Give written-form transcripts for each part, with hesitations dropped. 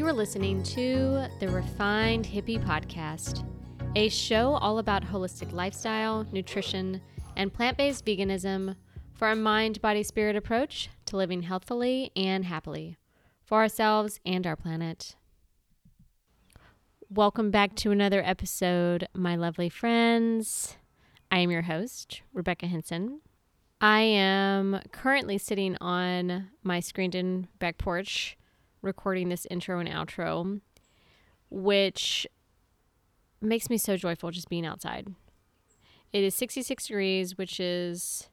You're listening to the Refined Hippie Podcast, a show all about holistic lifestyle, nutrition, and plant-based veganism for a mind, body, spirit approach to living healthfully and happily for ourselves and our planet. Welcome back to another episode, my lovely friends. I am your host, Rebecca Henson. I am currently sitting on my screened-in back porch recording this intro and outro, which makes me so joyful just being outside. It is 66 degrees, which is,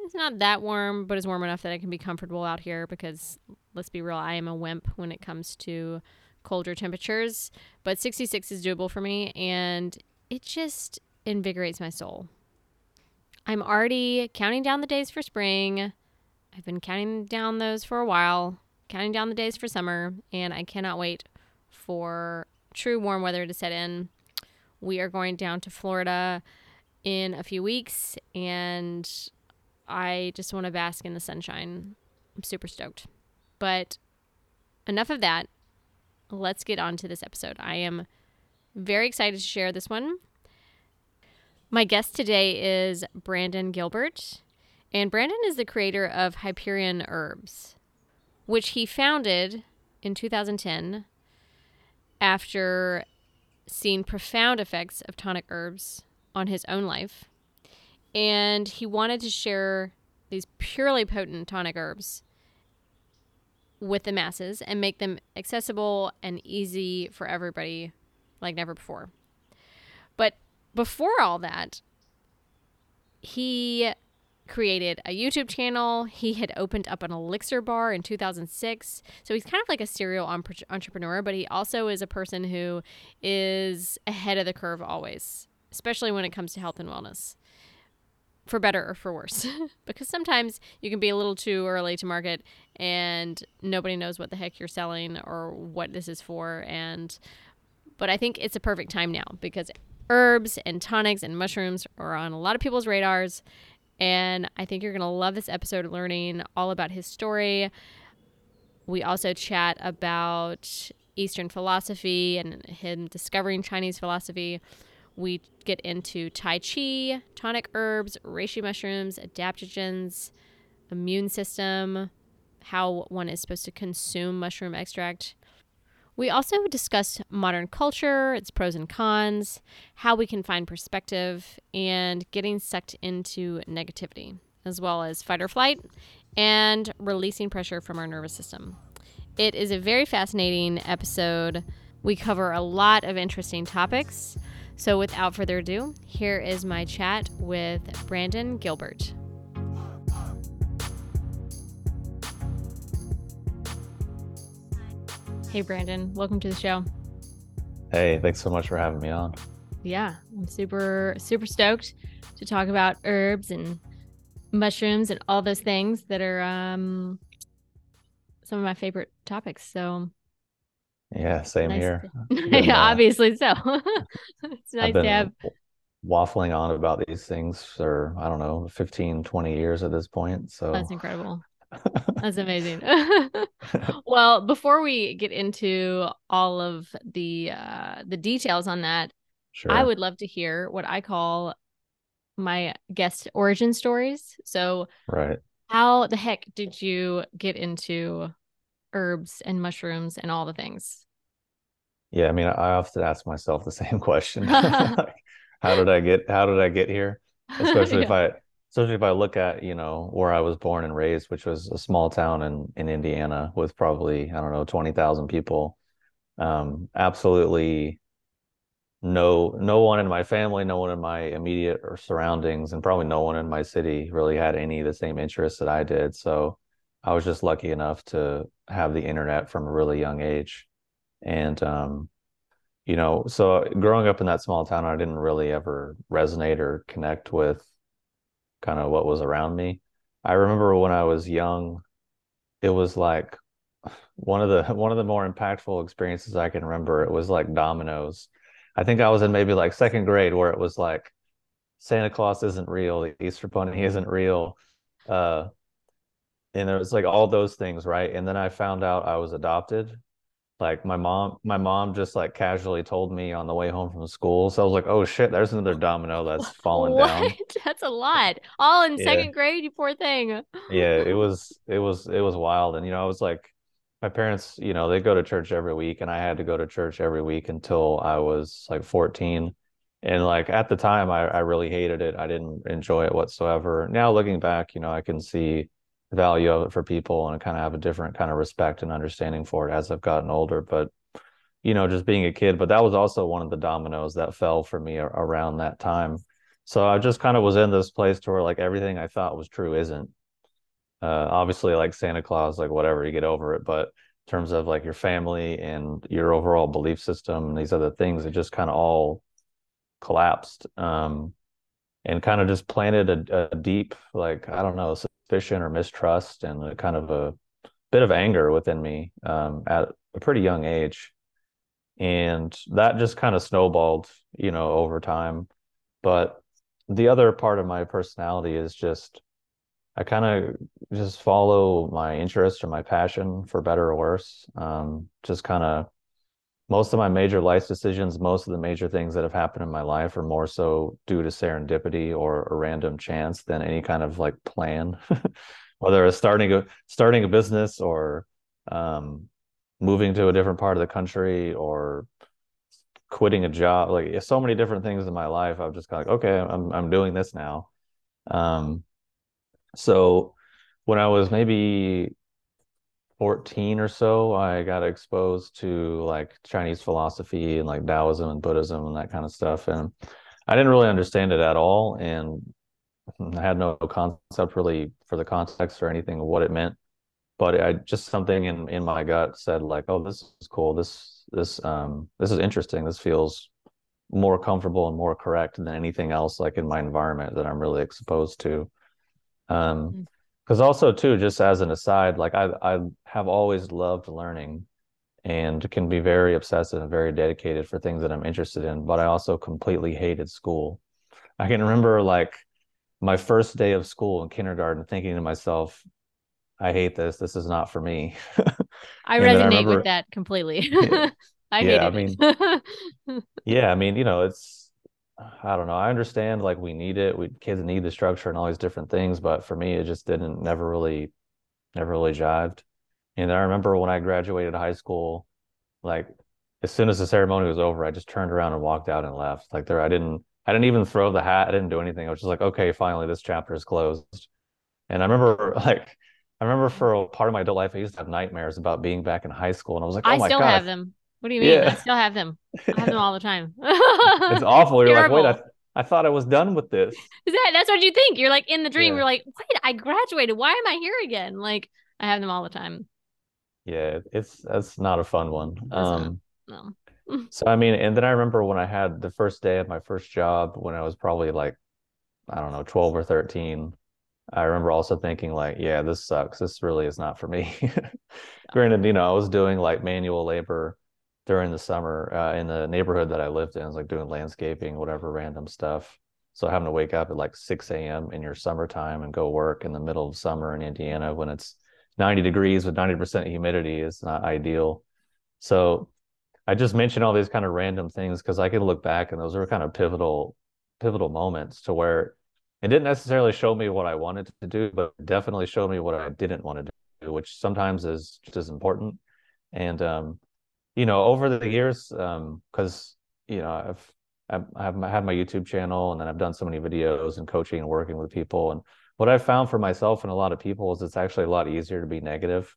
it's not that warm, but it's warm enough that I can be comfortable out here because, let's be real, I am a wimp when it comes to colder temperatures, but 66 is doable for me, and it just invigorates my soul. I'm already counting down the days for spring. I've been counting down those for a while, counting down the days for summer, and I cannot wait for true warm weather to set in. We are going down to Florida in a few weeks, and I just want to bask in the sunshine. I'm super stoked. But enough of that. Let's get on to this episode. I am very excited to share this one. My guest today is Brandon Gilbert. And Brandon is the creator of Hyperion Herbs, which he founded in 2010 after seeing profound effects of tonic herbs on his own life. And he wanted to share these purely potent tonic herbs with the masses and make them accessible and easy for everybody like never before. But before all that, he created a YouTube channel. He had opened up an elixir bar in 2006. So he's kind of like a serial entrepreneur, but he also is a person who is ahead of the curve always, especially when it comes to health and wellness, for better or for worse, because sometimes you can be a little too early to market and nobody knows what the heck you're selling or what this is for. But I think it's a perfect time now because herbs and tonics and mushrooms are on a lot of people's radars. And I think you're going to love this episode, learning all about his story. We also chat about Eastern philosophy and him discovering Chinese philosophy. We get into Tai Chi, tonic herbs, reishi mushrooms, adaptogens, immune system, how one is supposed to consume mushroom extract. We also discuss modern culture, its pros and cons, how we can find perspective, and getting sucked into negativity, as well as fight or flight, and releasing pressure from our nervous system. It is a very fascinating episode. We cover a lot of interesting topics. So without further ado, here is my chat with Brandon Gilbert. Hey, Brandon, welcome to the show. Hey, thanks so much for having me on. Yeah, I'm super, super stoked to talk about herbs and mushrooms and all those things that are some of my favorite topics. So, yeah, same nice here. Obviously so. It's nice to have. Waffling on about these things for, I don't know, 15, 20 years at this point. So that's incredible. That's amazing. Well, before we get into all of the details on that, sure, I would love to hear what I call my guest origin stories. So, right, how the heck did you get into herbs and mushrooms and all the things? Yeah, I mean, I often ask myself the same question. Like, how did I get here? Especially yeah. if I look at, you know, where I was born and raised, which was a small town in Indiana with probably, I don't know, 20,000 people. Absolutely no one in my family, no one in my immediate or surroundings, and probably no one in my city really had any of the same interests that I did. So I was just lucky enough to have the internet from a really young age. And, you know, so growing up in that small town, I didn't really ever resonate or connect with kind of what was around me. I remember when I was young, it was like one of the more impactful experiences I can remember. It was like dominoes. I think I was in maybe like second grade, where it was like Santa Claus isn't real, the Easter Bunny isn't real, And it was like all those things, right? And then I found out I was adopted. Like my mom just like casually told me on the way home from school. So I was like, oh shit, there's another domino that's fallen down. That's a lot. All in second grade, you poor thing. Yeah, it was wild. And, you know, I was like, my parents, you know, they go to church every week, and I had to go to church every week until I was like 14. And like at the time, I really hated it. I didn't enjoy it whatsoever. Now looking back, you know, I can see the value of it for people, and kind of have a different kind of respect and understanding for it as I've gotten older. But, you know, just being a kid, but that was also one of the dominoes that fell for me around that time. So I just kind of was in this place to where like everything I thought was true isn't. Obviously, like Santa Claus, like whatever, you get over it. But in terms of like your family and your overall belief system and these other things, it just kind of all collapsed, and kind of just planted a deep, like, I don't know, suspicion or mistrust, and a kind of a bit of anger within me at a pretty young age. And that just kind of snowballed, you know, over time. But the other part of my personality is just, I kind of just follow my interest or my passion, for better or worse. Just kind of most of my major life decisions, most of the major things that have happened in my life are more so due to serendipity or a random chance than any kind of like plan, whether it's starting a business or moving to a different part of the country or quitting a job. Like so many different things in my life, I've just kind of like, okay, I'm doing this now. So when I was maybe 14 or so, I got exposed to like Chinese philosophy and like Taoism and Buddhism and that kind of stuff. And I didn't really understand it at all. And I had no concept really for the context or anything of what it meant. But I just, something in my gut said like, oh, this is cool. This is interesting. This feels more comfortable and more correct than anything else like in my environment that I'm really exposed to. Because also too, just as an aside, like I have always loved learning and can be very obsessive and very dedicated for things that I'm interested in, but I also completely hated school. I can remember like my first day of school in kindergarten thinking to myself, I hate this. This is not for me. I resonate with that completely. I mean, you know, it's, I don't know. I understand like we need it. Kids need the structure and all these different things. But for me, it just never really jived. And I remember when I graduated high school, like as soon as the ceremony was over, I just turned around and walked out and left. Like I didn't even throw the hat. I didn't do anything. I was just like, okay, finally this chapter is closed. And I remember for a part of my adult life, I used to have nightmares about being back in high school. And I was like, oh my God. I still have them. What do you mean? Yeah. I still have them. I have them all the time. It's awful. You're terrible. Like, wait, I thought I was done with this. That's what you think. You're like in the dream. Yeah. You're like, wait, I graduated. Why am I here again? Like, I have them all the time. Yeah, that's not a fun one. No. So, I mean, and then I remember when I had the first day of my first job when I was probably like, I don't know, 12 or 13. I remember also thinking like, yeah, this sucks. This really is not for me. Granted, you know, I was doing like manual labor during the summer in the neighborhood that I lived in. I was like doing landscaping, whatever random stuff. So having to wake up at like 6 a.m. in your summertime and go work in the middle of summer in Indiana when it's 90 degrees with 90% humidity is not ideal. So I just mentioned all these kind of random things because I can look back and those were kind of pivotal moments to where it didn't necessarily show me what I wanted to do, but it definitely showed me what I didn't want to do, which sometimes is just as important. And you know, over the years, because, you know, I've had my YouTube channel and then I've done so many videos and coaching and working with people. And what I've found for myself and a lot of people is it's actually a lot easier to be negative.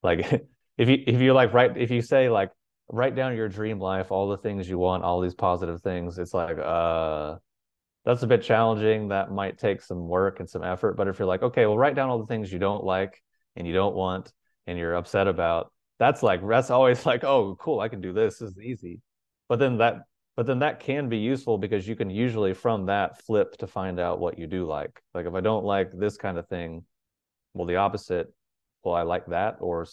Like if you say like, write down your dream life, all the things you want, all these positive things. It's like, that's a bit challenging. That might take some work and some effort. But if you're like, okay, well, write down all the things you don't like and you don't want and you're upset about. That's always like, oh, cool, I can do this. This is easy. But then that can be useful because you can usually from that flip to find out what you do like. Like if I don't like this kind of thing, well, the opposite, well, I like that. Or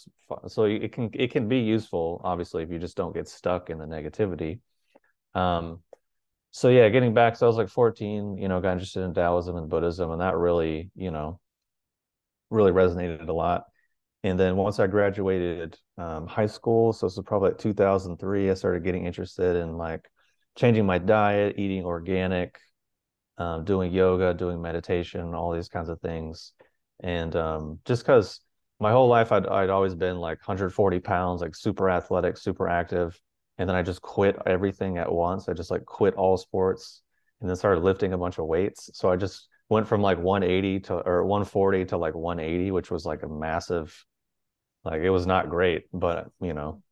so it can be useful, obviously, if you just don't get stuck in the negativity. So yeah, getting back, so I was like 14, you know, got interested in Taoism and Buddhism, and that really, you know, really resonated a lot. And then once I graduated high school, so this was probably like 2003, I started getting interested in like changing my diet, eating organic, doing yoga, doing meditation, all these kinds of things. And just because my whole life I'd always been like 140 pounds, like super athletic, super active. And then I just quit everything at once. I just like quit all sports and then started lifting a bunch of weights. So I just went from like 140 to like 180, which was like a massive, like it was not great, but you know,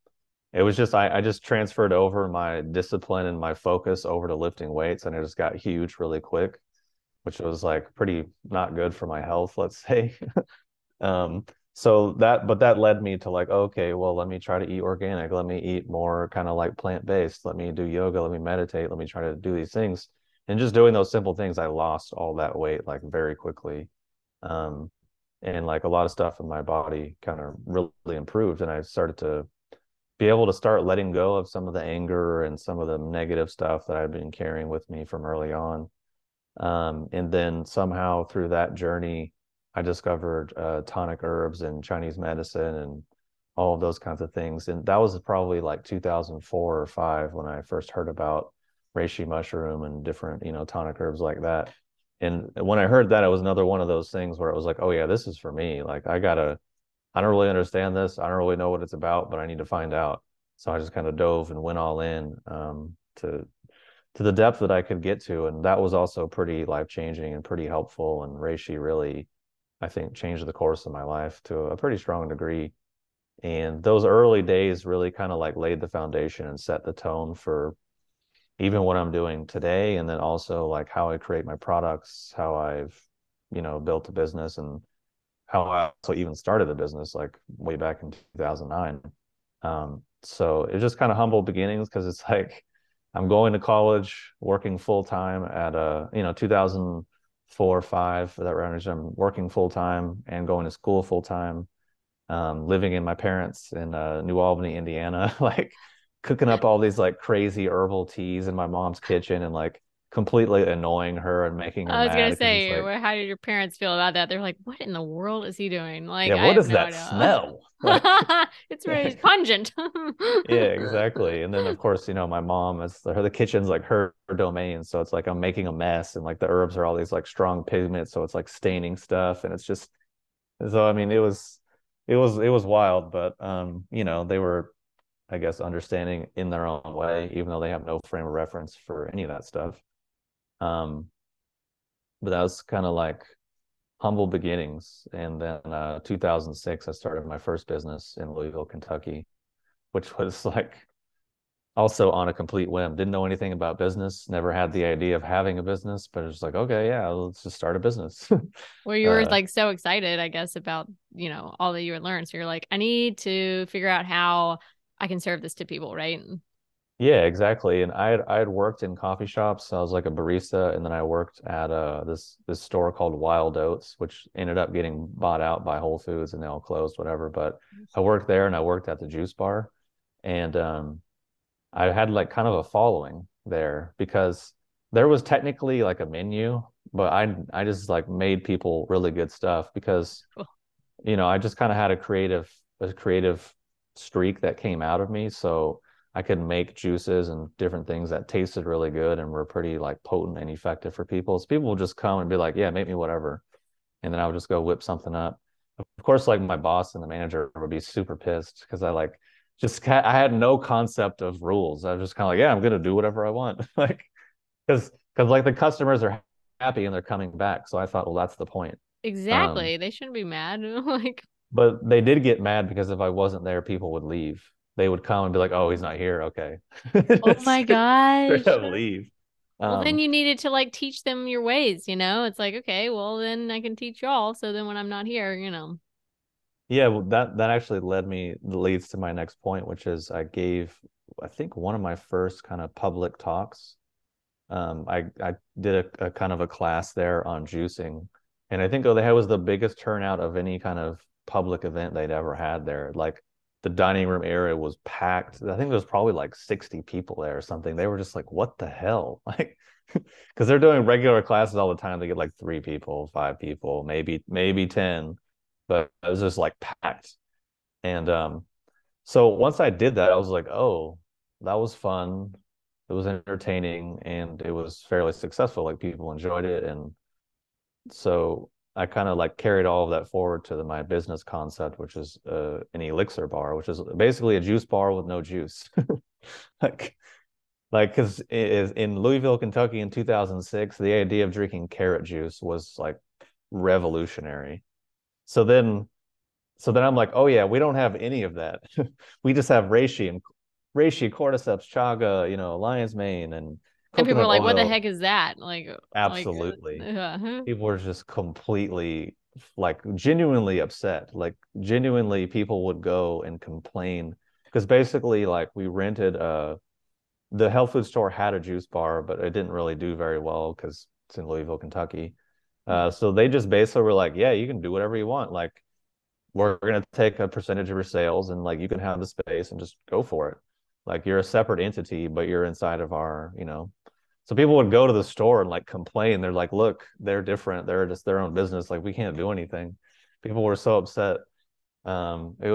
it was just, I just transferred over my discipline and my focus over to lifting weights. And I just got huge really quick, which was like pretty not good for my health, let's say. So that, but that led me to like, okay, well, let me try to eat organic. Let me eat more kind of like plant-based. Let me do yoga. Let me meditate. Let me try to do these things. And just doing those simple things, I lost all that weight like very quickly. And like a lot of stuff in my body kind of really improved. And I started to be able to start letting go of some of the anger and some of the negative stuff that I've been carrying with me from early on. And then somehow through that journey, I discovered tonic herbs and Chinese medicine and all of those kinds of things. And that was probably like 2004 or 2005 when I first heard about reishi mushroom and different, you know, tonic herbs like that. And when I heard that, it was another one of those things where it was like, oh yeah, this is for me. Like I don't really understand this. I don't really know what it's about, but I need to find out. So I just kind of dove and went all in to the depth that I could get to. And that was also pretty life-changing and pretty helpful. And reishi really, I think, changed the course of my life to a pretty strong degree. And those early days really kind of like laid the foundation and set the tone for even what I'm doing today. And then also like how I create my products, how I've, you know, built a business, and how I also even started the business like way back in 2009. So it's just kind of humble beginnings, because it's like I'm going to college, working full time at a, you know, 2004 or 2005, for that range, I'm working full time and going to school full time, living in my parents in New Albany, Indiana, like cooking up all these like crazy herbal teas in my mom's kitchen and like completely annoying her and making her mad. I was going to say, like, how did your parents feel about that? They're like, what in the world is he doing? Like, yeah, what is that smell? Like, it's really pungent. Yeah, exactly. And then of course, you know, my mom, the kitchen's like her domain. So it's like I'm making a mess, and like the herbs are all these like strong pigments. So it's like staining stuff. And it's just, so I mean, it was wild, but you know, they were, I guess, understanding in their own way, even though they have no frame of reference for any of that stuff. But that was kind of like humble beginnings. And then 2006, I started my first business in Louisville, Kentucky, which was like also on a complete whim. Didn't know anything about business, never had the idea of having a business, but it was like, okay, yeah, let's just start a business. Well, you were like so excited, I guess, about, you know, all that you had learned. So you're like, I need to figure out how I can serve this to people, right? Yeah, exactly. And I had worked in coffee shops. I was like a barista, and then I worked at this store called Wild Oats, which ended up getting bought out by Whole Foods, and they all closed, whatever. But I worked there, and I worked at the juice bar, and I had like kind of a following there, because there was technically like a menu, but I just like made people really good stuff, because you know, I just kind of had a creative streak that came out of me. So I could make juices and different things that tasted really good and were pretty like potent and effective for people. So people would just come and be like, yeah, make me whatever. And then I would just go whip something up. Of course, like my boss and the manager would be super pissed, because I had no concept of rules. I was just kind of like, yeah, I'm going to do whatever I want. Like, because like the customers are happy and they're coming back. So I thought, well, that's the point. Exactly. They shouldn't be mad. Like, but they did get mad, because if I wasn't there, people would leave. They would come and be like, oh, he's not here. Okay. Oh my gosh. Leave. Well, then you needed to like teach them your ways, you know? It's like, okay, well then I can teach y'all. So then when I'm not here, you know. Yeah. Well, that actually leads to my next point, which is I gave, I think, one of my first kind of public talks. I did a kind of a class there on juicing. And I think that was the biggest turnout of any kind of public event they'd ever had there. Like, the dining room area was packed. I think there was probably like 60 people there or something. They were just like, what the hell? Like, because they're doing regular classes all the time. They get like 3 people, 5 people, maybe 10. but it was just like packed. And so once I did that, I was like, oh, that was fun. It was entertaining and it was fairly successful. Like people enjoyed it. And so I kind of like carried all of that forward to my business concept, which is an elixir bar, which is basically a juice bar with no juice. Like, because in Louisville, Kentucky in 2006, the idea of drinking carrot juice was like revolutionary. So then I'm like, oh yeah, we don't have any of that. We just have reishi, Cordyceps, Chaga, Lion's Mane, and people were like, oil. What the heck is that? Like, absolutely. Like, people were just completely like genuinely upset. Like genuinely people would go and complain because basically like we rented the health food store had a juice bar, but it didn't really do very well because it's in Louisville, Kentucky. So they just basically were like, yeah, you can do whatever you want. Like, we're going to take a percentage of your sales and like, you can have the space and just go for it. Like you're a separate entity, but you're inside of our, so people would go to the store and like complain. They're like, look, they're different. They're just their own business. Like we can't do anything. People were so upset. It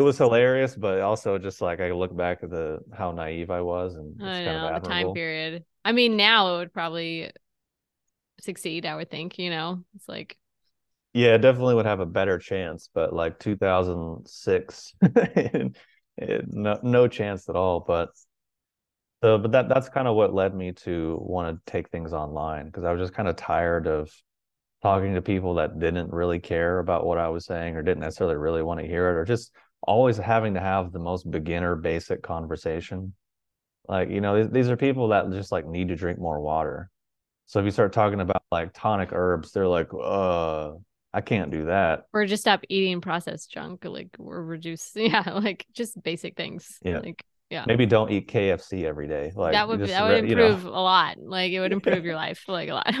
was hilarious, but also just like I look back at how naive I was, and it's kind of the time period. I mean, now it would probably succeed, I would think. It's like, yeah, it definitely would have a better chance, but like 2006, no chance at all. But so, but that's kind of what led me to want to take things online, because I was just kind of tired of talking to people that didn't really care about what I was saying or didn't necessarily really want to hear it, or just always having to have the most beginner basic conversation. Like, these are people that just like need to drink more water. So if you start talking about like tonic herbs, they're like, I can't do that. Or just stop eating processed junk, like, or reduce. Yeah. Like just basic things. Yeah. Like, yeah. Maybe don't eat KFC every day. Like that would improve a lot. Like it would improve your life like a lot.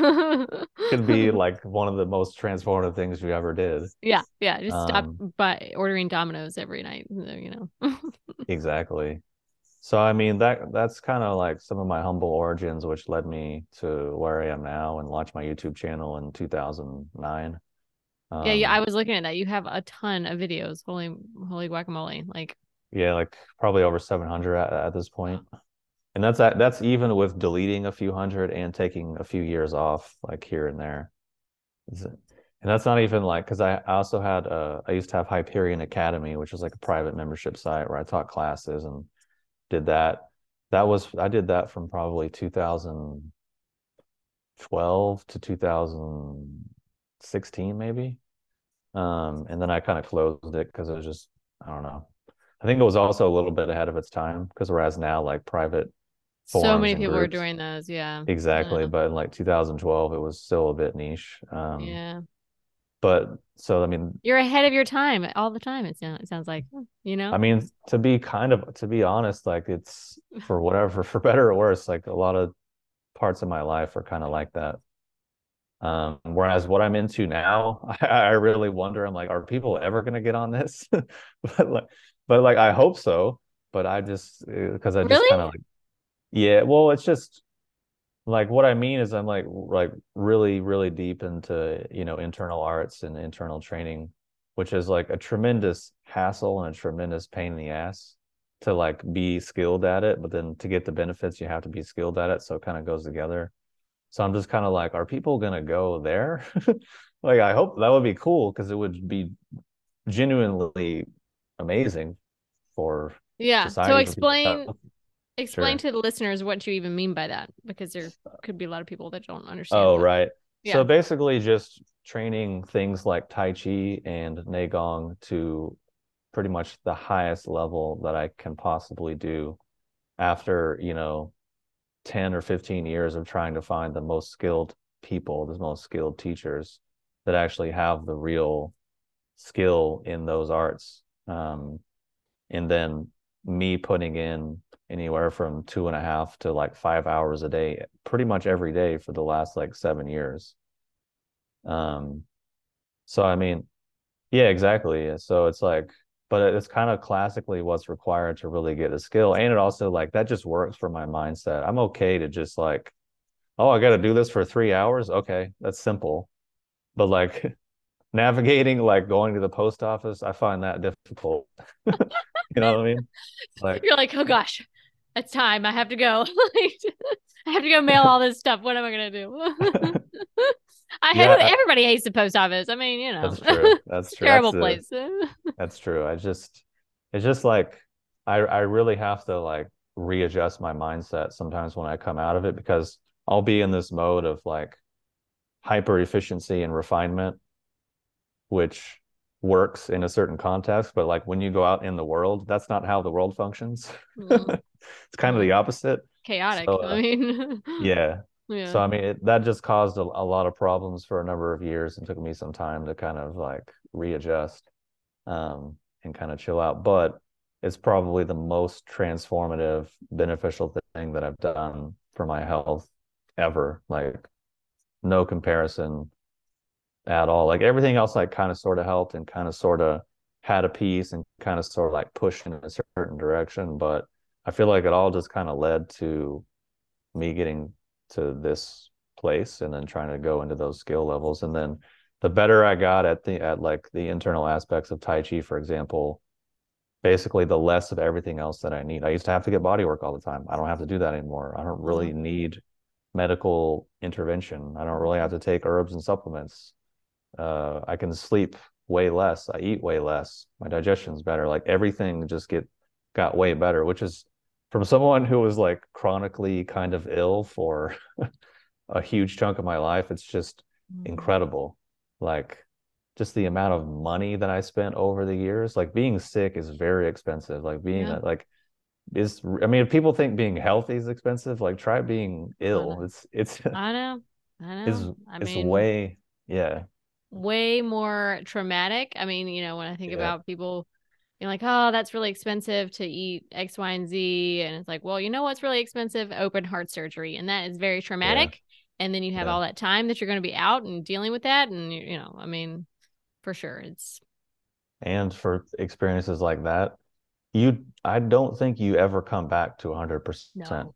Could be like one of the most transformative things you ever did. Yeah. Yeah. Just stop by ordering Domino's every night, Exactly. So, I mean, that's kind of like some of my humble origins, which led me to where I am now and launched my YouTube channel in 2009. Yeah. I was looking at that. You have a ton of videos. Holy guacamole. Like, yeah, like probably over 700 at this point. And that's even with deleting a few hundred and taking a few years off, like here and there. And that's not even like, because I also had I used to have Hyperion Academy, which was like a private membership site where I taught classes and did that. I did that from probably 2012 to 2016, maybe. And then I kind of closed it because it was just, I don't know. I think it was also a little bit ahead of its time, because whereas now like private forums, so many people are doing those. Yeah, exactly. But in like 2012, it was still a bit niche. But so, I mean, you're ahead of your time all the time. It sounds like, I mean, to be honest, like it's for better or worse, like a lot of parts of my life are kind of like that. Whereas what I'm into now, I really wonder, I'm like, are people ever going to get on this? But I hope so, but I just, because I just kind of like, yeah, well, it's just like, what I mean is I'm like really, really deep into, internal arts and internal training, which is like a tremendous hassle and a tremendous pain in the ass to like be skilled at it. But then to get the benefits, you have to be skilled at it. So it kind of goes together. So I'm just kind of like, are people going to go there? Like, I hope that would be cool, because it would be genuinely amazing for society. So explain to the listeners what you even mean by that, because there could be a lot of people that don't understand. Right. Yeah. So basically just training things like Tai Chi and Nei Gong to pretty much the highest level that I can possibly do after 10 or 15 years of trying to find the most skilled people, the most skilled teachers that actually have the real skill in those arts. And then me putting in anywhere from 2.5 to like 5 hours a day, pretty much every day for the last like 7 years. So I mean, yeah, exactly. So it's like, but it's kind of classically what's required to really get a skill. And it also like, that just works for my mindset. I'm okay to just like, oh, I got to do this for 3 hours. Okay. That's simple. But like, navigating, like going to the post office, I find that difficult. You know what I mean? Like, you're like, oh gosh, it's time. I have to go. I have to go mail all this stuff. What am I going to do? Everybody hates the post office. I mean, you know, that's true. That's true. Terrible place. That's true. I really have to like readjust my mindset sometimes when I come out of it, because I'll be in this mode of like hyper efficiency and refinement, which works in a certain context, but like when you go out in the world, that's not how the world functions. Mm-hmm. It's kind of the opposite. Chaotic. So, yeah. So I mean, that just caused a lot of problems for a number of years and took me some time to kind of like readjust and kind of chill out. But it's probably the most transformative, beneficial thing that I've done for my health ever. Like no comparison at all. Like everything else, like kind of sort of helped and kind of sort of had a piece and kind of sort of like pushed in a certain direction. But I feel like it all just kind of led to me getting to this place and then trying to go into those skill levels. And then the better I got at the internal aspects of Tai Chi, for example, basically the less of everything else that I need. I used to have to get body work all the time. I don't have to do that anymore. I don't really need medical intervention. I don't really have to take herbs and supplements. I can sleep way less. I eat way less. My digestion's better. Like everything just got way better, which is, from someone who was like chronically kind of ill for a huge chunk of my life, it's just incredible. Like just the amount of money that I spent over the years, like being sick is very expensive. Like if people think being healthy is expensive, like try being ill. It's I know. Way more traumatic. I mean, you know, when I think about people, you're like, oh, that's really expensive to eat X, Y, and Z. And it's like, well, you know what's really expensive? Open heart surgery. And that is very traumatic. Yeah. And then you have all that time that you're going to be out and dealing with that. And, you know, I mean, for sure. And for experiences like that, I don't think you ever come back to 100%. No.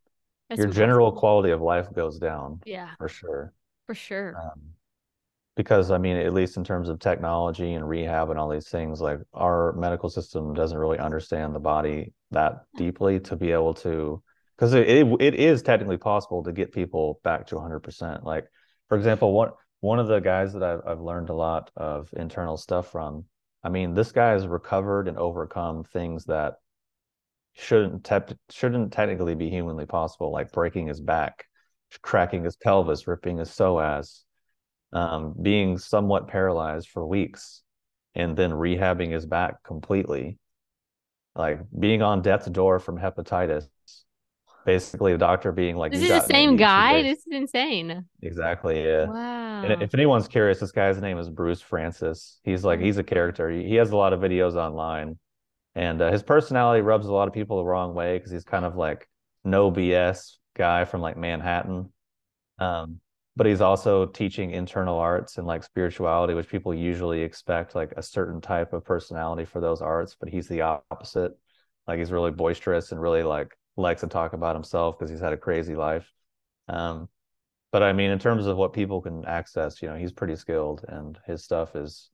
Your general quality of life goes down. Yeah. For sure. For sure. Because, I mean, at least in terms of technology and rehab and all these things, like our medical system doesn't really understand the body that deeply to be able to, because it is technically possible to get people back to 100%. Like, for example, one of the guys that I've learned a lot of internal stuff from, I mean, this guy has recovered and overcome things that shouldn't technically be humanly possible, like breaking his back, cracking his pelvis, ripping his psoas. Being somewhat paralyzed for weeks and then rehabbing his back completely, like being on death's door from hepatitis, basically the doctor being like, this is the same guy. This is insane. Exactly. Yeah. Wow. And if anyone's curious, this guy's name is Bruce Francis. He's a character. He has a lot of videos online, and his personality rubs a lot of people the wrong way, 'cause he's kind of like no BS guy from like Manhattan. But he's also teaching internal arts and like spirituality, which people usually expect like a certain type of personality for those arts, but he's the opposite. Like he's really boisterous and really like likes to talk about himself because he's had a crazy life. But I mean, in terms of what people can access, you know, he's pretty skilled and his stuff is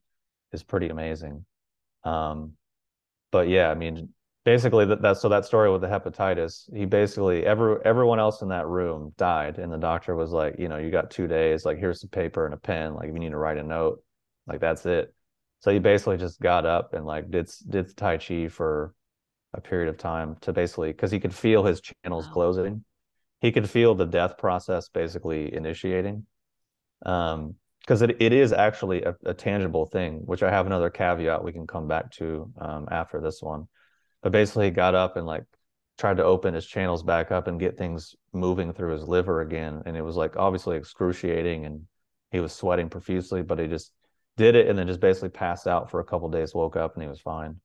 pretty amazing. But yeah, I mean, basically that story with the hepatitis, he basically, everyone else in that room died, and the doctor was like, you know, you got 2 days, like here's some paper and a pen, like if you need to write a note, like that's it. So he basically just got up and like did Tai Chi for a period of time to basically, because he could feel his channels closing, he could feel the death process basically initiating, because it is actually a tangible thing, which I have another caveat we can come back to after this one. But basically he got up and like tried to open his channels back up and get things moving through his liver again. And it was like obviously excruciating and he was sweating profusely, but he just did it and then just basically passed out for a couple of days, woke up and he was fine.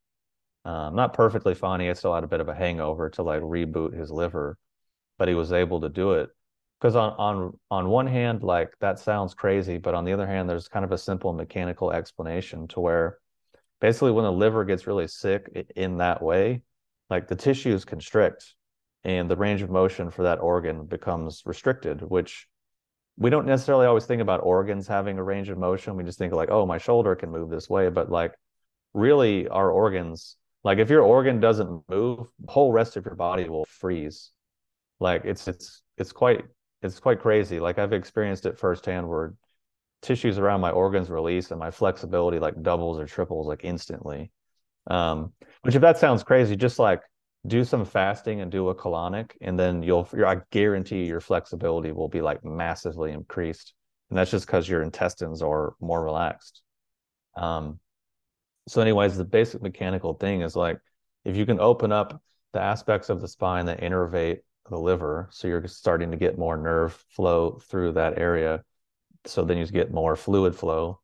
Not perfectly fine. He still had a bit of a hangover to like reboot his liver, but he was able to do it. Because on one hand, like that sounds crazy, but on the other hand, there's kind of a simple mechanical explanation to where basically when the liver gets really sick in that way, like the tissues constrict and the range of motion for that organ becomes restricted, which we don't necessarily always think about organs having a range of motion. We just think like, oh, my shoulder can move this way. But like really our organs, like if your organ doesn't move, the whole rest of your body will freeze. Like it's quite crazy. Like I've experienced it firsthand where tissues around my organs release and my flexibility like doubles or triples like instantly. Which if that sounds crazy, just like do some fasting and do a colonic, and then I guarantee your flexibility will be like massively increased. And that's just because your intestines are more relaxed. So anyways, the basic mechanical thing is like, if you can open up the aspects of the spine that innervate the liver, so you're starting to get more nerve flow through that area. So then you get more fluid flow,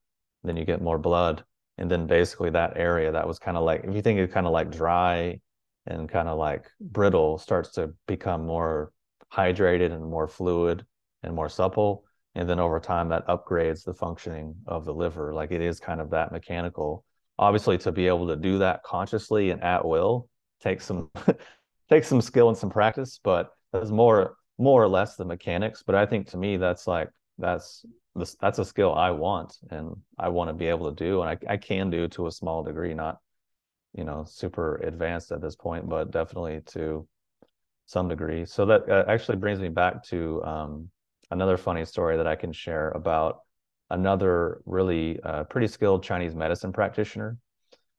then you get more blood. And then basically that area that was kind of like, if you think it's kind of like dry and kind of like brittle, starts to become more hydrated and more fluid and more supple. And then over time that upgrades the functioning of the liver. Like it is kind of that mechanical. Obviously to be able to do that consciously and at will takes some takes some skill and some practice, but that's more or less the mechanics. But I think to me that's a skill I want, and I want to be able to do, and I can do to a small degree, not, you know, super advanced at this point, but definitely to some degree. So that actually brings me back to another funny story that I can share about another really pretty skilled Chinese medicine practitioner.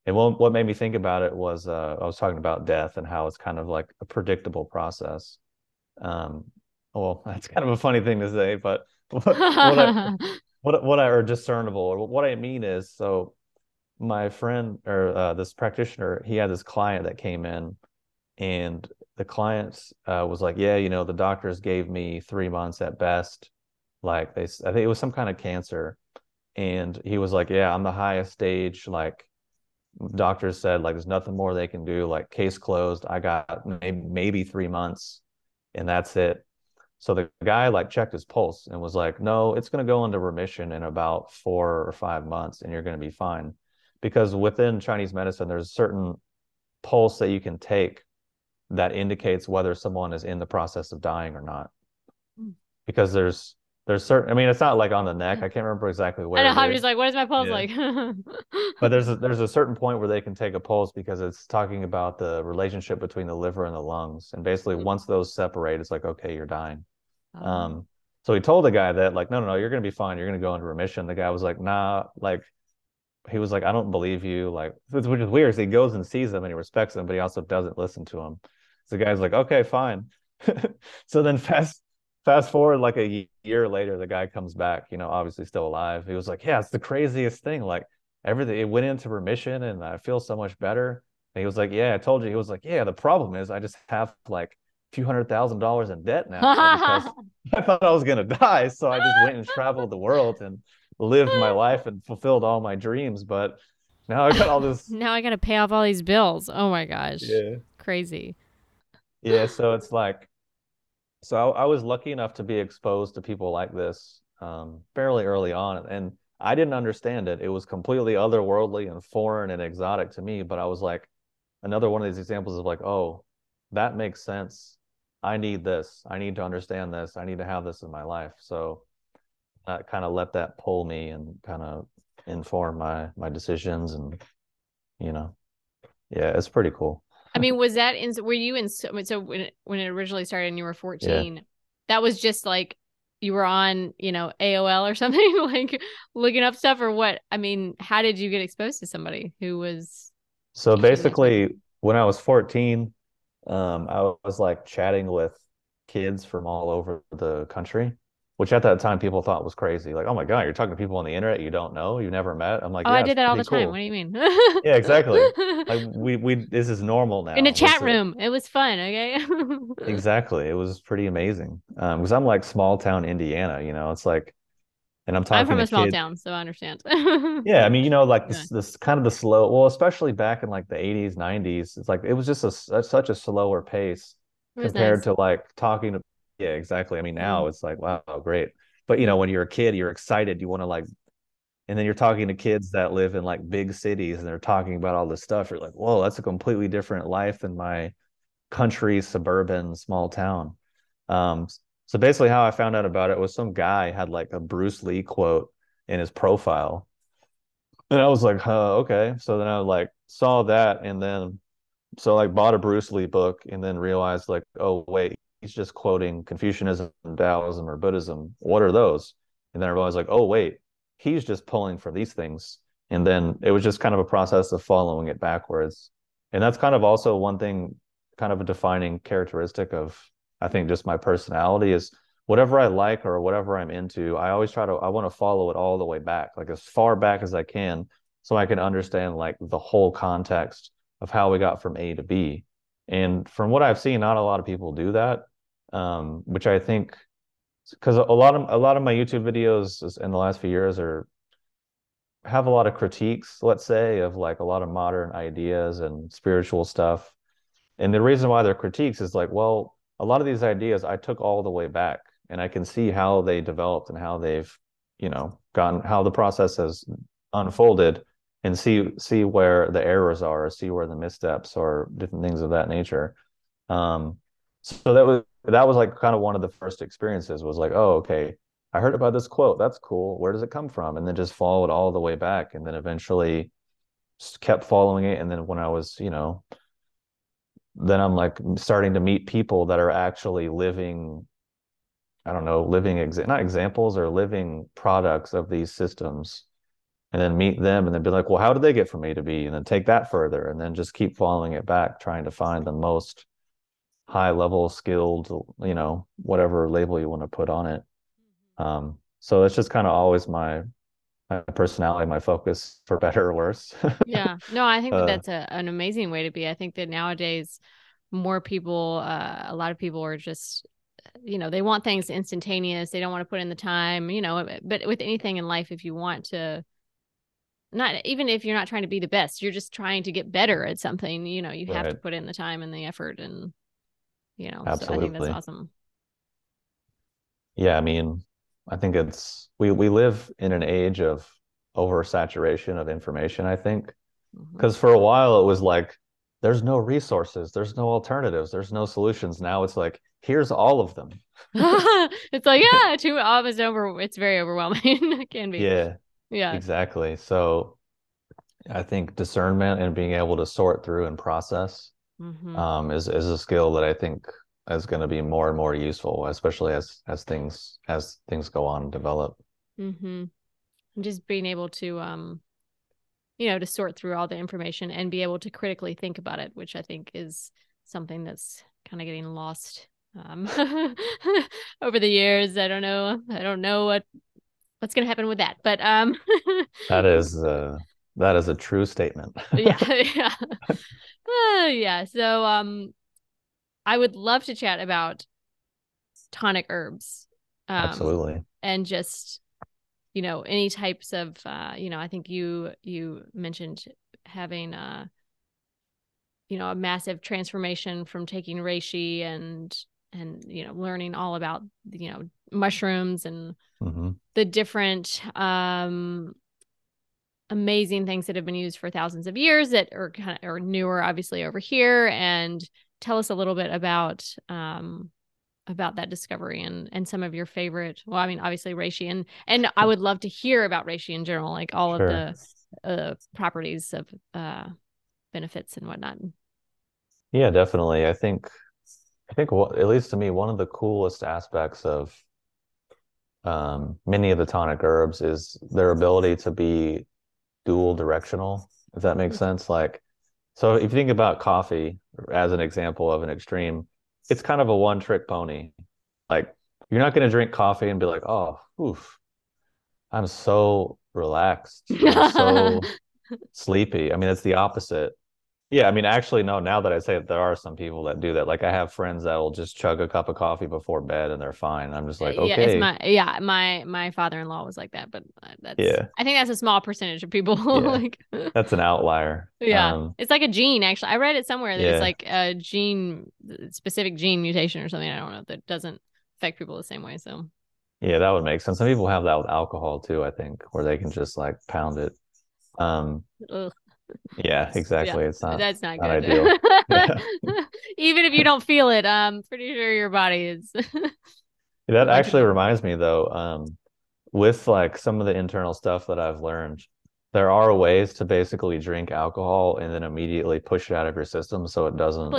And what made me think about it was I was talking about death and how it's kind of like a predictable process. Well, that's kind of a funny thing to say, but or discernible, or what I mean is, so my friend or this practitioner, he had this client that came in, and the client was like, yeah, you know, the doctors gave me 3 months at best. Like I think it was some kind of cancer. And he was like, yeah, I'm the highest stage. Like doctors said, like, there's nothing more they can do. Like case closed. I got maybe 3 months and that's it. So the guy like checked his pulse and was like, no, it's going to go into remission in about 4 or 5 months and you're going to be fine. Because within Chinese medicine, there's a certain pulse that you can take that indicates whether someone is in the process of dying or not. Because there's certain, I mean, it's not like on the neck. I can't remember exactly where. I know, I'm just like, what is my pulse like? But there's a certain point where they can take a pulse because it's talking about the relationship between the liver and the lungs. And basically once those separate, it's like, okay, you're dying. So he told the guy that like, no, you're going to be fine. You're going to go into remission. The guy was like, nah, like he was like, I don't believe you. Like, which is weird. So he goes and sees them and he respects them, but he also doesn't listen to him. So the guy's like, okay, fine. So then fast forward like a year later, the guy comes back, you know, obviously still alive. He was like, yeah, it's the craziest thing. Like everything, it went into remission and I feel so much better. And he was like, yeah, I told you. He was like, yeah, the problem is I just have like $200,000 in debt now because I thought I was gonna die, so I just went and traveled the world and lived my life and fulfilled all my dreams, but now I got all this now I gotta pay off all these bills. Oh my gosh. Yeah, crazy. Yeah, so it's like, so I was lucky enough to be exposed to people like this fairly early on, and I didn't understand it. It was completely otherworldly and foreign and exotic to me, but I was like, another one of these examples of like, oh, that makes sense. I need this. I need to understand this. I need to have this in my life. So I kind of let that pull me and kind of inform my decisions, and, you know, yeah, it's pretty cool. I mean, when it originally started and you were 14, yeah, that was just like you were on, you know, AOL or something, like looking up stuff or what? I mean, how did you get exposed to somebody who was? So basically when I was 14, I was like chatting with kids from all over the country, which at that time people thought was crazy. Like, oh my God, you're talking to people on the internet you don't know, you've never met. I'm like, oh, yeah, I did that all the time. Cool. What do you mean? Yeah, exactly. Like we this is normal now. In a chat room. It was fun. Okay. Exactly. It was pretty amazing. Because I'm like small town Indiana, you know, it's like, and I'm from a small town, so I understand. Yeah, I mean, you know, like this kind of the slow, well, especially back in like the 80s, 90s, it's like it was just such a slower pace compared to like talking to. Yeah, exactly. I mean, now it's like, wow, great. But you know, when you're a kid, you're excited, you want to like, and then you're talking to kids that live in like big cities and they're talking about all this stuff. You're like, whoa, that's a completely different life than my country, suburban, small town. So basically how I found out about it was some guy had like a Bruce Lee quote in his profile. And I was like, huh, okay. So then I like saw that and then so like bought a Bruce Lee book and then realized like, oh, wait, he's just quoting Confucianism and Taoism or Buddhism. What are those? And then I realized like, oh, wait, he's just pulling from these things. And then it was just kind of a process of following it backwards. And that's kind of also one thing, kind of a defining characteristic of, I think, just my personality is whatever I like or whatever I'm into, I always try to, I want to follow it all the way back, like as far back as I can, so I can understand like the whole context of how we got from A to B. And from what I've seen, not a lot of people do that, which I think, because a lot of my YouTube videos in the last few years have a lot of critiques, let's say, of like a lot of modern ideas and spiritual stuff. And the reason why they're critiques is like, well, a lot of these ideas I took all the way back and I can see how they developed and how they've, you know, gotten, how the process has unfolded and see where the errors are, or see where the missteps or different things of that nature. So that was like kind of one of the first experiences was like, oh, okay, I heard about this quote. That's cool. Where does it come from? And then just followed all the way back and then eventually kept following it. And then when I was, you know, then I'm like starting to meet people that are actually living, I don't know, not examples or living products of these systems, and then meet them and then be like, well, how did they get from A to B? And then take that further and then just keep following it back, trying to find the most high level skilled, you know, whatever label you want to put on it. So that's just kind of always my personality, my focus, for better or worse. Yeah, no, I think that's an amazing way to be. I think that nowadays more people, a lot of people are just, you know, they want things instantaneous. They don't want to put in the time, you know, but with anything in life, if you want to, not even if you're not trying to be the best, you're just trying to get better at something, you know, you have to put in the time and the effort and, you know, so I think that's awesome. Yeah. I mean, I think it's, we live in an age of oversaturation of information, I think, because for a while it was like, there's no resources, there's no alternatives, there's no solutions. Now it's like, here's all of them. It's like, yeah, it's very overwhelming. It can be. Yeah. Yeah, exactly. So I think discernment and being able to sort through and process is a skill that I think is going to be more and more useful, especially as things go on and develop. Mm-hmm. And just being able to, you know, to sort through all the information and be able to critically think about it, which I think is something that's kind of getting lost over the years. I don't know what's going to happen with that, but that is a true statement. Yeah. So I would love to chat about tonic herbs. Absolutely. And just, you know, any types of, you know, I think you mentioned having, you know, a massive transformation from taking reishi and, you know, learning all about, you know, mushrooms and the different, amazing things that have been used for thousands of years that are kind of, or newer, obviously, over here. And tell us a little bit about that discovery and some of your favorite, well, I mean, obviously reishi and I would love to hear about reishi in general, like all of the properties of benefits and whatnot. Yeah, definitely. I think at least to me, one of the coolest aspects of many of the tonic herbs is their ability to be dual directional, if that makes sense. Like, so if you think about coffee as an example of an extreme, it's kind of a one trick pony. Like, you're not going to drink coffee and be like, oh, oof, I'm so relaxed, I'm so sleepy. I mean, it's the opposite. Yeah, I mean, actually, no, now that I say it, there are some people that do that. Like, I have friends that will just chug a cup of coffee before bed and they're fine. I'm just like, okay. Yeah, my father-in-law was like that, but that's, yeah. I think that's a small percentage of people. Yeah. Like, that's an outlier. Yeah. It's like a gene, actually. I read it somewhere that it's like a specific gene mutation or something. I don't know, that doesn't affect people the same way, so. Yeah, that would make sense. Some people have that with alcohol too, I think, where they can just like pound it. Ugh. Yeah, exactly. Yeah, that's not good. Ideal. Yeah. Even if you don't feel it, I'm pretty sure your body is That actually reminds me, though, with like some of the internal stuff that I've learned, there are ways to basically drink alcohol and then immediately push it out of your system so it doesn't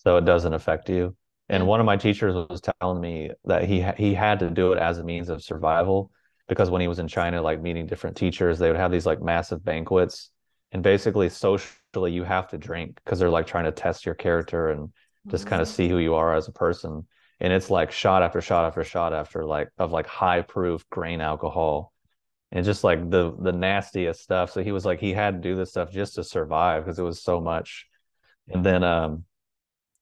so it doesn't affect you. And one of my teachers was telling me that he had to do it as a means of survival, because when he was in China, like meeting different teachers, they would have these like massive banquets, and basically socially you have to drink because they're like trying to test your character and just kind of see who you are as a person. And it's like shot after shot after shot after like of like high proof grain alcohol and just like the nastiest stuff. So he was like, he had to do this stuff just to survive because it was so much. And then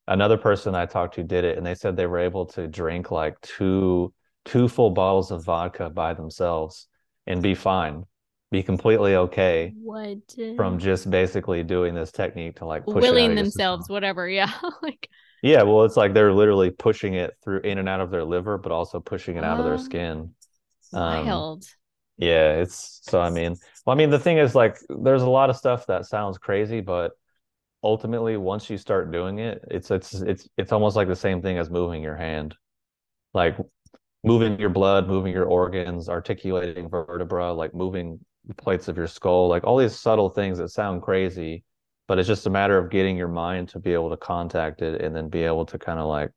another person I talked to did it, and they said they were able to drink like two full bottles of vodka by themselves and be fine, be completely okay. What? From just basically doing this technique to like push willing themselves, whatever. Yeah. Like, yeah, well, it's like they're literally pushing it through in and out of their liver, but also pushing it out of their skin. Wild. Yeah, it's so I mean, the thing is, like, there's a lot of stuff that sounds crazy, but ultimately, once you start doing it, it's almost like the same thing as moving your hand, like moving your blood, moving your organs, articulating vertebra, like moving plates of your skull, like all these subtle things that sound crazy, but it's just a matter of getting your mind to be able to contact it and then be able to kind of like,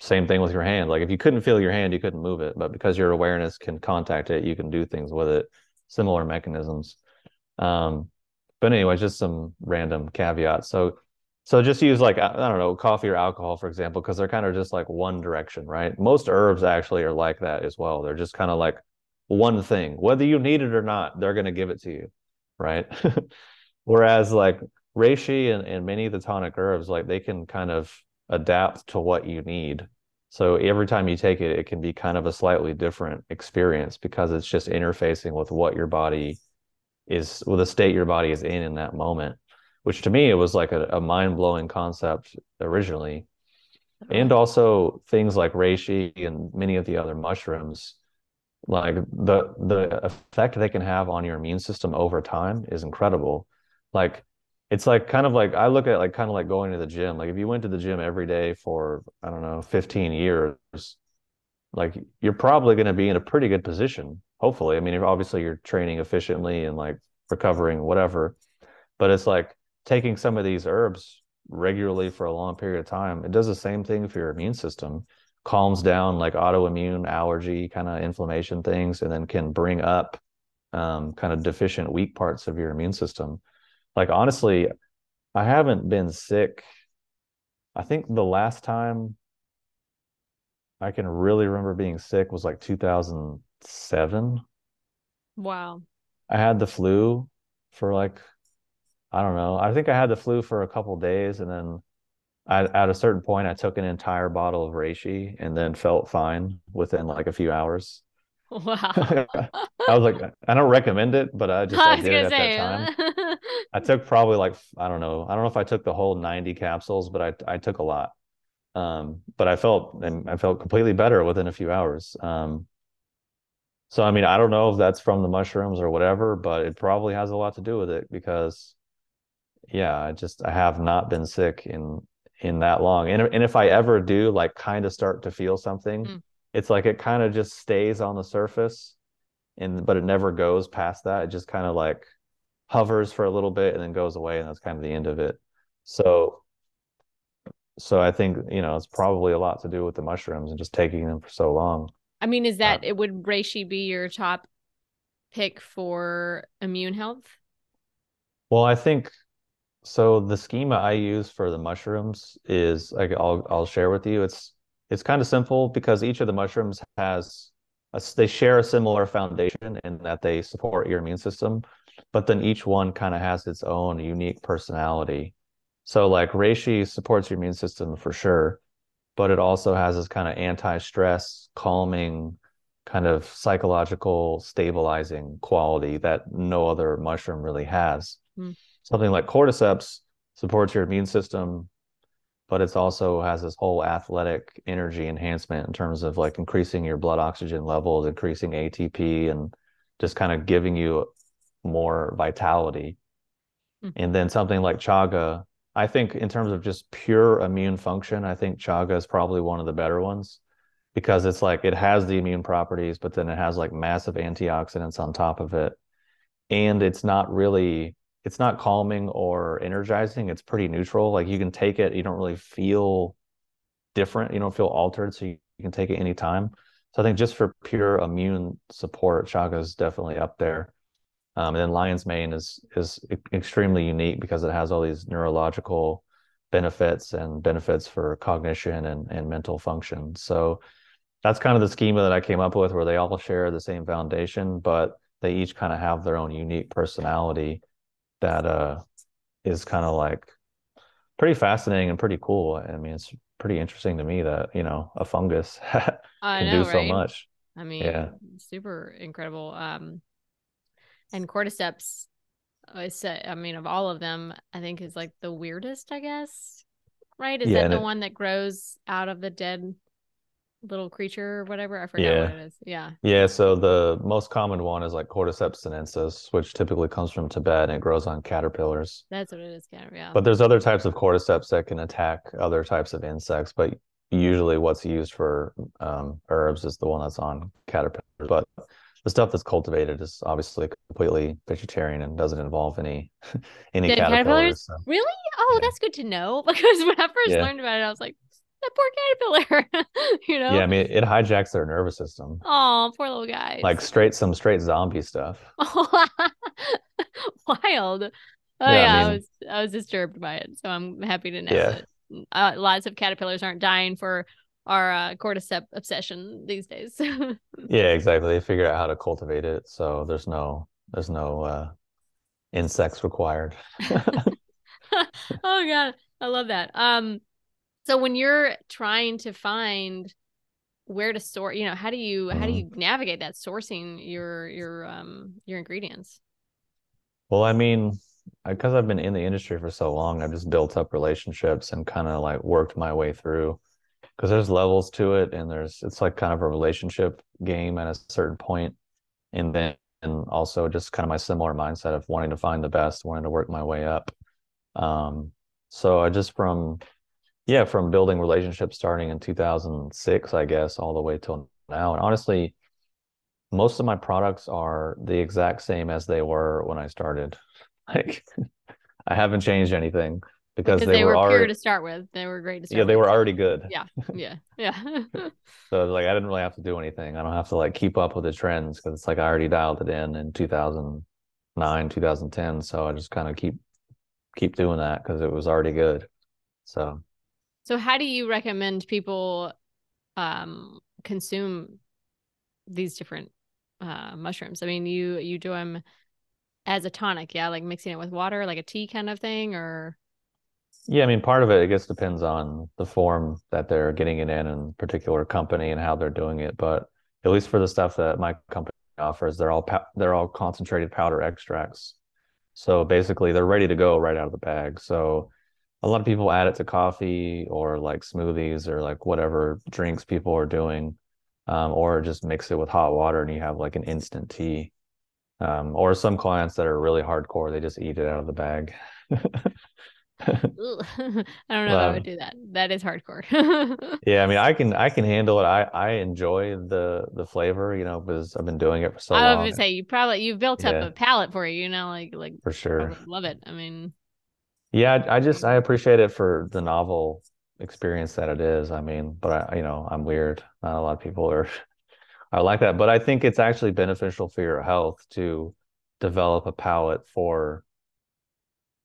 same thing with your hand. Like if you couldn't feel your hand, you couldn't move it, but because your awareness can contact it, you can do things with it, similar mechanisms. But anyway, just some random caveats. So just use like, I don't know, coffee or alcohol, for example, because they're kind of just like one direction, right? Most herbs actually are like that as well. They're just kind of like one thing, whether you need it or not, they're going to give it to you, right? Whereas like reishi and many of the tonic herbs, like they can kind of adapt to what you need. So every time you take it, it can be kind of a slightly different experience because it's just interfacing with what your body is, well, the state your body is in that moment, which to me, it was like a mind-blowing concept originally. And also things like reishi and many of the other mushrooms, like the effect they can have on your immune system over time is incredible. Like, it's like kind of like, I look at it like kind of like going to the gym. Like if you went to the gym every day for, I don't know, 15 years, like you're probably going to be in a pretty good position, hopefully. I mean, if obviously you're training efficiently and like recovering, whatever, but it's like taking some of these herbs regularly for a long period of time, it does the same thing for your immune system, calms down like autoimmune, allergy, kind of inflammation things, and then can bring up kind of deficient, weak parts of your immune system. Like, honestly, I haven't been sick. I think the last time I can really remember being sick was like 2007. Wow. I had the flu for like, I don't know. I think I had the flu for a couple of days. And then at a certain point, I took an entire bottle of reishi and then felt fine within like a few hours. Wow. I was like, I don't recommend it, but I did it at that time. I took probably like, I don't know if I took the whole 90 capsules, but I took a lot. But I felt completely better within a few hours. So, I mean, I don't know if that's from the mushrooms or whatever, but it probably has a lot to do with it because, yeah, I have not been sick in that long. And if I ever do like kind of start to feel something, it's like it kind of just stays on the surface, but it never goes past that. It just kind of like hovers for a little bit and then goes away, and that's kind of the end of it. So I think, you know, it's probably a lot to do with the mushrooms and just taking them for so long. I mean, is that, would reishi be your top pick for immune health? Well, I think, so the schema I use for the mushrooms is, I'll share with you. It's kind of simple because each of the mushrooms they share a similar foundation in that they support your immune system, but then each one kind of has its own unique personality. So like reishi supports your immune system for sure, but it also has this kind of anti-stress, calming, kind of psychological stabilizing quality that no other mushroom really has. Something like cordyceps supports your immune system, but it also has this whole athletic energy enhancement in terms of like increasing your blood oxygen levels, increasing ATP, and just kind of giving you more vitality. And then something like chaga, I think in terms of just pure immune function, I think chaga is probably one of the better ones because it's like it has the immune properties, but then it has like massive antioxidants on top of it. And it's not calming or energizing. It's pretty neutral. Like you can take it. You don't really feel different. You don't feel altered. So you can take it anytime. So I think just for pure immune support, Chaga is definitely up there. And then Lion's Mane is extremely unique because it has all these neurological benefits and benefits for cognition and mental function. So that's kind of the schema that I came up with, where they all share the same foundation, but they each kind of have their own unique personality that is kind of like pretty fascinating and pretty cool. I mean, it's pretty interesting to me that, you know, a fungus can do so much. I mean, yeah. Super incredible. And Cordyceps, I mean, of all of them, I think is like the weirdest, I guess, right? Is that the one that grows out of the dead little creature or whatever? I forget what it is. Yeah. So the most common one is like Cordyceps sinensis, which typically comes from Tibet, and it grows on caterpillars. That's what it is, yeah. But there's other types of Cordyceps that can attack other types of insects, but usually what's used for herbs is the one that's on caterpillars. But the stuff that's cultivated is obviously completely vegetarian and doesn't involve any caterpillars. So. Really? Oh, that's good to know, because when I first learned about it, I was like, that poor caterpillar, you know? Yeah, I mean, it hijacks their nervous system. Oh, poor little guys. Like straight zombie stuff. Wild. Oh, yeah, I mean, I was disturbed by it, so I'm happy to know that lots of caterpillars aren't dying for our cordyceps obsession these days. Yeah, exactly. They figured out how to cultivate it, so there's no insects required. Oh God, I love that. So when you're trying to find where to source, you know, how do you navigate that, sourcing your ingredients? Well, I mean, because I've been in the industry for so long, I've just built up relationships and kind of like worked my way through. Because there's levels to it, and it's like kind of a relationship game at a certain point. And then also just kind of my similar mindset of wanting to find the best, wanting to work my way up. So I just from building relationships starting in 2006, I guess, all the way till now. And honestly, most of my products are the exact same as they were when I started. Like I haven't changed anything. Because they were already, pure to start with. They were great to start with. Yeah, they were already good. Yeah. So like I didn't really have to do anything. I don't have to like keep up with the trends, because it's like I already dialed it in 2009, 2010. So I just kind of keep doing that because it was already good. So how do you recommend people consume these different mushrooms? I mean, you do them as a tonic, like mixing it with water, like a tea kind of thing, or? Yeah, I mean, part of it, I guess, depends on the form that they're getting it in and particular company and how they're doing it. But at least for the stuff that my company offers, they're all concentrated powder extracts. So basically, they're ready to go right out of the bag. So a lot of people add it to coffee or like smoothies or like whatever drinks people are doing, or just mix it with hot water and you have like an instant tea. Or some clients that are really hardcore, they just eat it out of the bag. I don't know if I would do that. That is hardcore. Yeah, I mean, I can handle it. I enjoy the flavor, you know, because I've been doing it for so long. I was going to say, you've built up a palate for it, you know, like for sure. I love it. I mean, yeah, I appreciate it for the novel experience that it is. I mean, but I'm weird. Not a lot of people are like that, but I think it's actually beneficial for your health to develop a palate for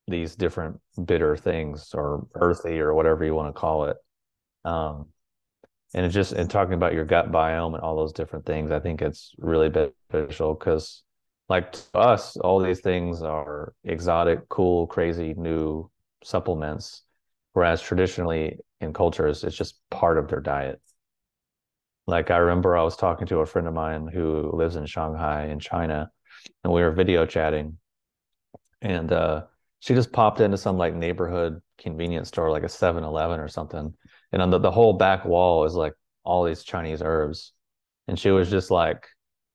these different bitter things, or earthy, or whatever you want to call it. And it's just, and talking about your gut biome and all those different things, I think it's really beneficial, because like to us, all these things are exotic, cool, crazy, new supplements. Whereas traditionally in cultures, it's just part of their diet. Like I remember I was talking to a friend of mine who lives in Shanghai in China, and we were video chatting, and, she just popped into some like neighborhood convenience store, like a 7-Eleven or something. And on the whole back wall is like all these Chinese herbs. And she was just like,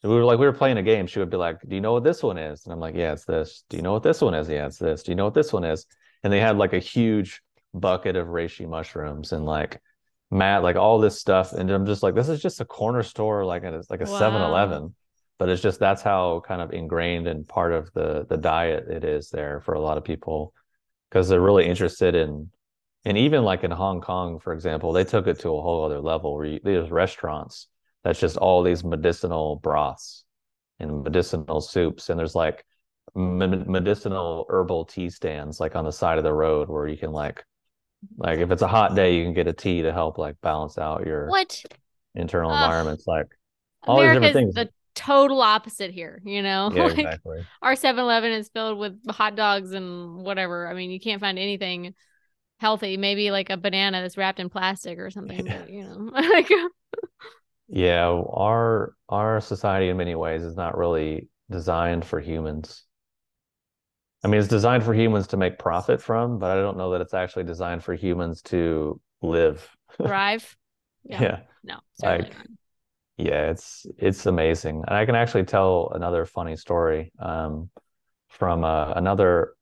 we were playing a game. She would be like, do you know what this one is? And I'm like, yeah, it's this. Do you know what this one is? Yeah, it's this. Do you know what this one is? And they had like a huge bucket of reishi mushrooms and like mat, like all this stuff. And I'm just like, this is just a corner store, like a 7-Eleven. But it's just, that's how kind of ingrained and part of the diet it is there for a lot of people, because they're really interested in, and even like in Hong Kong, for example, they took it to a whole other level where there's restaurants that's just all these medicinal broths and medicinal soups. And there's like medicinal herbal tea stands, like on the side of the road, where you can like if it's a hot day, you can get a tea to help like balance out your internal environments. Like all these different things. Total opposite here, you know. Yeah, like exactly. Our 7-Eleven is filled with hot dogs and whatever. I mean, you can't find anything healthy. Maybe like a banana that's wrapped in plastic or something. Yeah. But, you know. Yeah, our society in many ways is not really designed for humans. I mean, it's designed for humans to make profit from, but I don't know that it's actually designed for humans to live, thrive. Yeah. No, certainly not. Yeah, it's amazing. And I can actually tell another funny story from another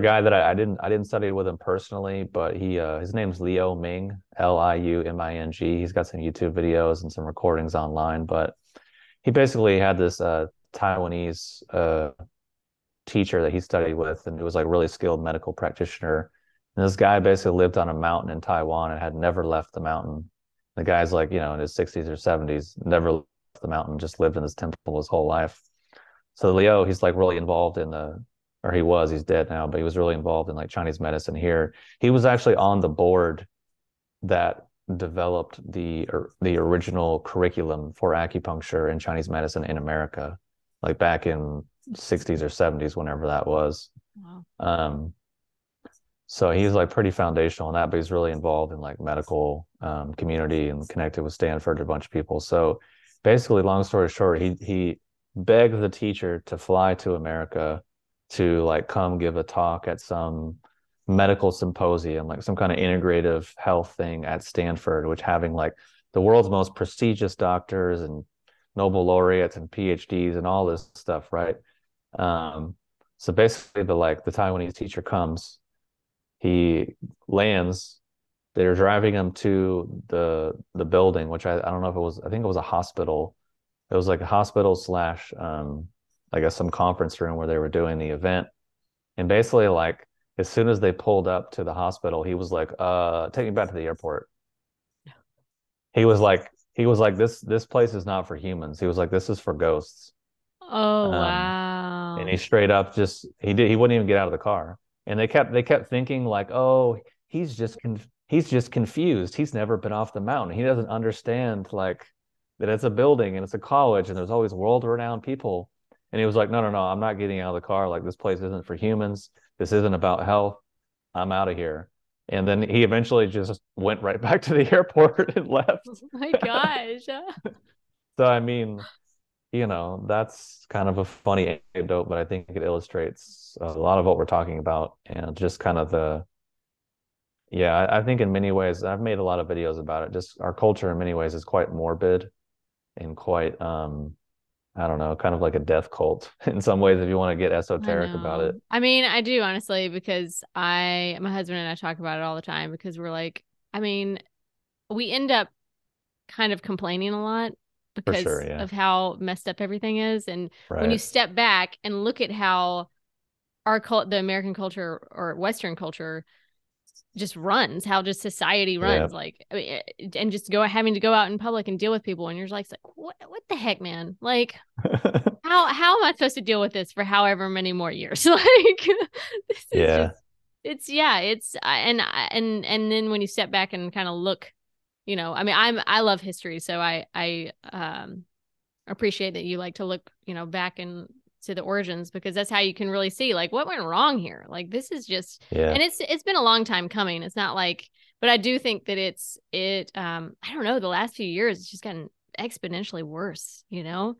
guy that I didn't study with him personally, but he his name's Liu Ming, Liu Ming. He's got some YouTube videos and some recordings online, but he basically had this Taiwanese teacher that he studied with, and it was like really skilled medical practitioner. And this guy basically lived on a mountain in Taiwan and had never left the mountain. The guy's like, you know, in his 60s or 70s, never left the mountain, just lived in this temple his whole life. So Leo, he's like really involved in he's dead now, but he was really involved in like Chinese medicine here. He was actually on the board that developed the original curriculum for acupuncture and Chinese medicine in America, like back in 60s or 70s, whenever that was. Wow. So he's like pretty foundational in that, but he's really involved in like medical community and connected with Stanford, a bunch of people. So basically, long story short, he begged the teacher to fly to America to like come give a talk at some medical symposium, like some kind of integrative health thing at Stanford, which having like the world's most prestigious doctors and Nobel laureates and PhDs and all this stuff, right? So basically, the Taiwanese teacher comes. He lands, they're driving him to the building, which I don't know if it was, I think it was a hospital. It was like a hospital / I guess some conference room where they were doing the event. And basically like, as soon as they pulled up to the hospital, he was like, take me back to the airport. He was like, this place is not for humans. He was like, this is for ghosts. Oh, wow. And he straight up just, he wouldn't even get out of the car. And they kept thinking like, oh, he's just confused. He's never been off the mountain. He doesn't understand like that it's a building and it's a college and there's always world-renowned people. And he was like, no, I'm not getting out of the car. Like, this place isn't for humans. This isn't about health. I'm out of here. And then he eventually just went right back to the airport and left. Oh my gosh. So, I mean, you know, that's kind of a funny anecdote, but I think it illustrates a lot of what we're talking about, and just kind of I think in many ways, I've made a lot of videos about it, just our culture in many ways is quite morbid and quite, I don't know, kind of like a death cult in some ways, if you want to get esoteric about it. I mean, I do honestly, because my husband and I talk about it all the time, because we're like, I mean, we end up kind of complaining a lot because of how messed up everything is. And when you step back and look at how our the American culture or Western culture just runs, how just society runs, like, I mean, and just having to go out in public and deal with people. And you're just like, what the heck, man? Like, how am I supposed to deal with this for however many more years? Like, this is just, and then when you step back and kind of look, you know, I mean, I love history, so I appreciate that you like to look, you know, back and to the origins, because that's how you can really see like what went wrong here. Like, this is just, and it's been a long time coming. It's not like, but I do think that I don't know, the last few years it's just gotten exponentially worse, you know?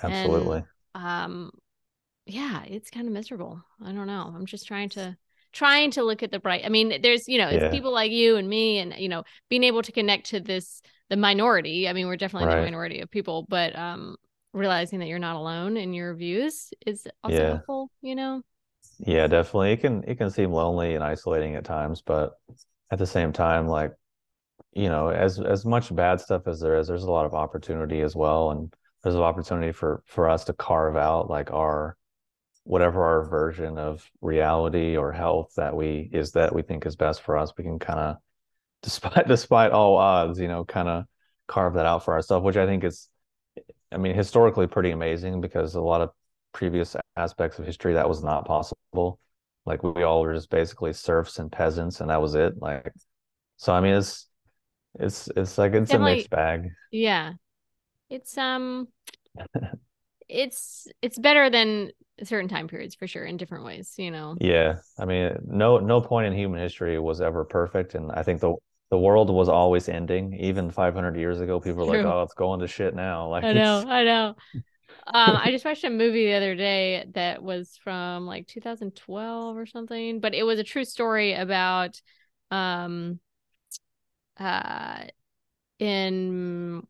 Absolutely. And, it's kind of miserable. I don't know. I'm just trying to look at the bright. I mean, there's, you know, it's people like you and me, and, you know, being able to connect to the minority. I mean, we're definitely the minority of people, but realizing that you're not alone in your views is also helpful, you know? Yeah, definitely. It can seem lonely and isolating at times, but at the same time, like, you know, as much bad stuff as there is, there's a lot of opportunity as well. And there's an opportunity for us to carve out like our, whatever our version of reality or health that we think is best for us. We can kind of, despite all odds, you know, kind of carve that out for ourselves, which I think is, I mean, historically pretty amazing, because a lot of previous aspects of history, that was not possible. Like we all were just basically serfs and peasants, and that was it. Like, so I mean, it's like, it's definitely a mixed bag. Yeah. It's better than certain time periods for sure in different ways, you know? Yeah. I mean, no point in human history was ever perfect. And I think the world was always ending. Even 500 years ago, people were like, oh, it's going to shit now. Like, I know. I just watched a movie the other day that was from like 2012 or something, but it was a true story about in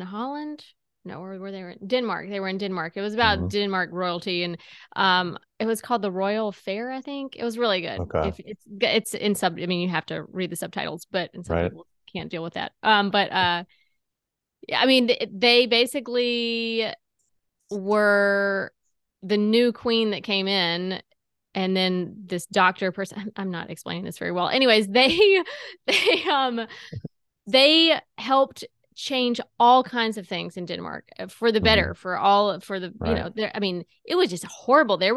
Holland? No, where were they? In Denmark. They were in Denmark. It was about Denmark royalty, and it was called The Royal Fair, I think. It was really good. Okay. It's in sub. I mean, you have to read the subtitles, but and some people can't deal with that. I mean, they basically were the new queen that came in, and then this doctor person. I'm not explaining this very well. Anyways, they helped change all kinds of things in Denmark for the better, I mean, it was just horrible. They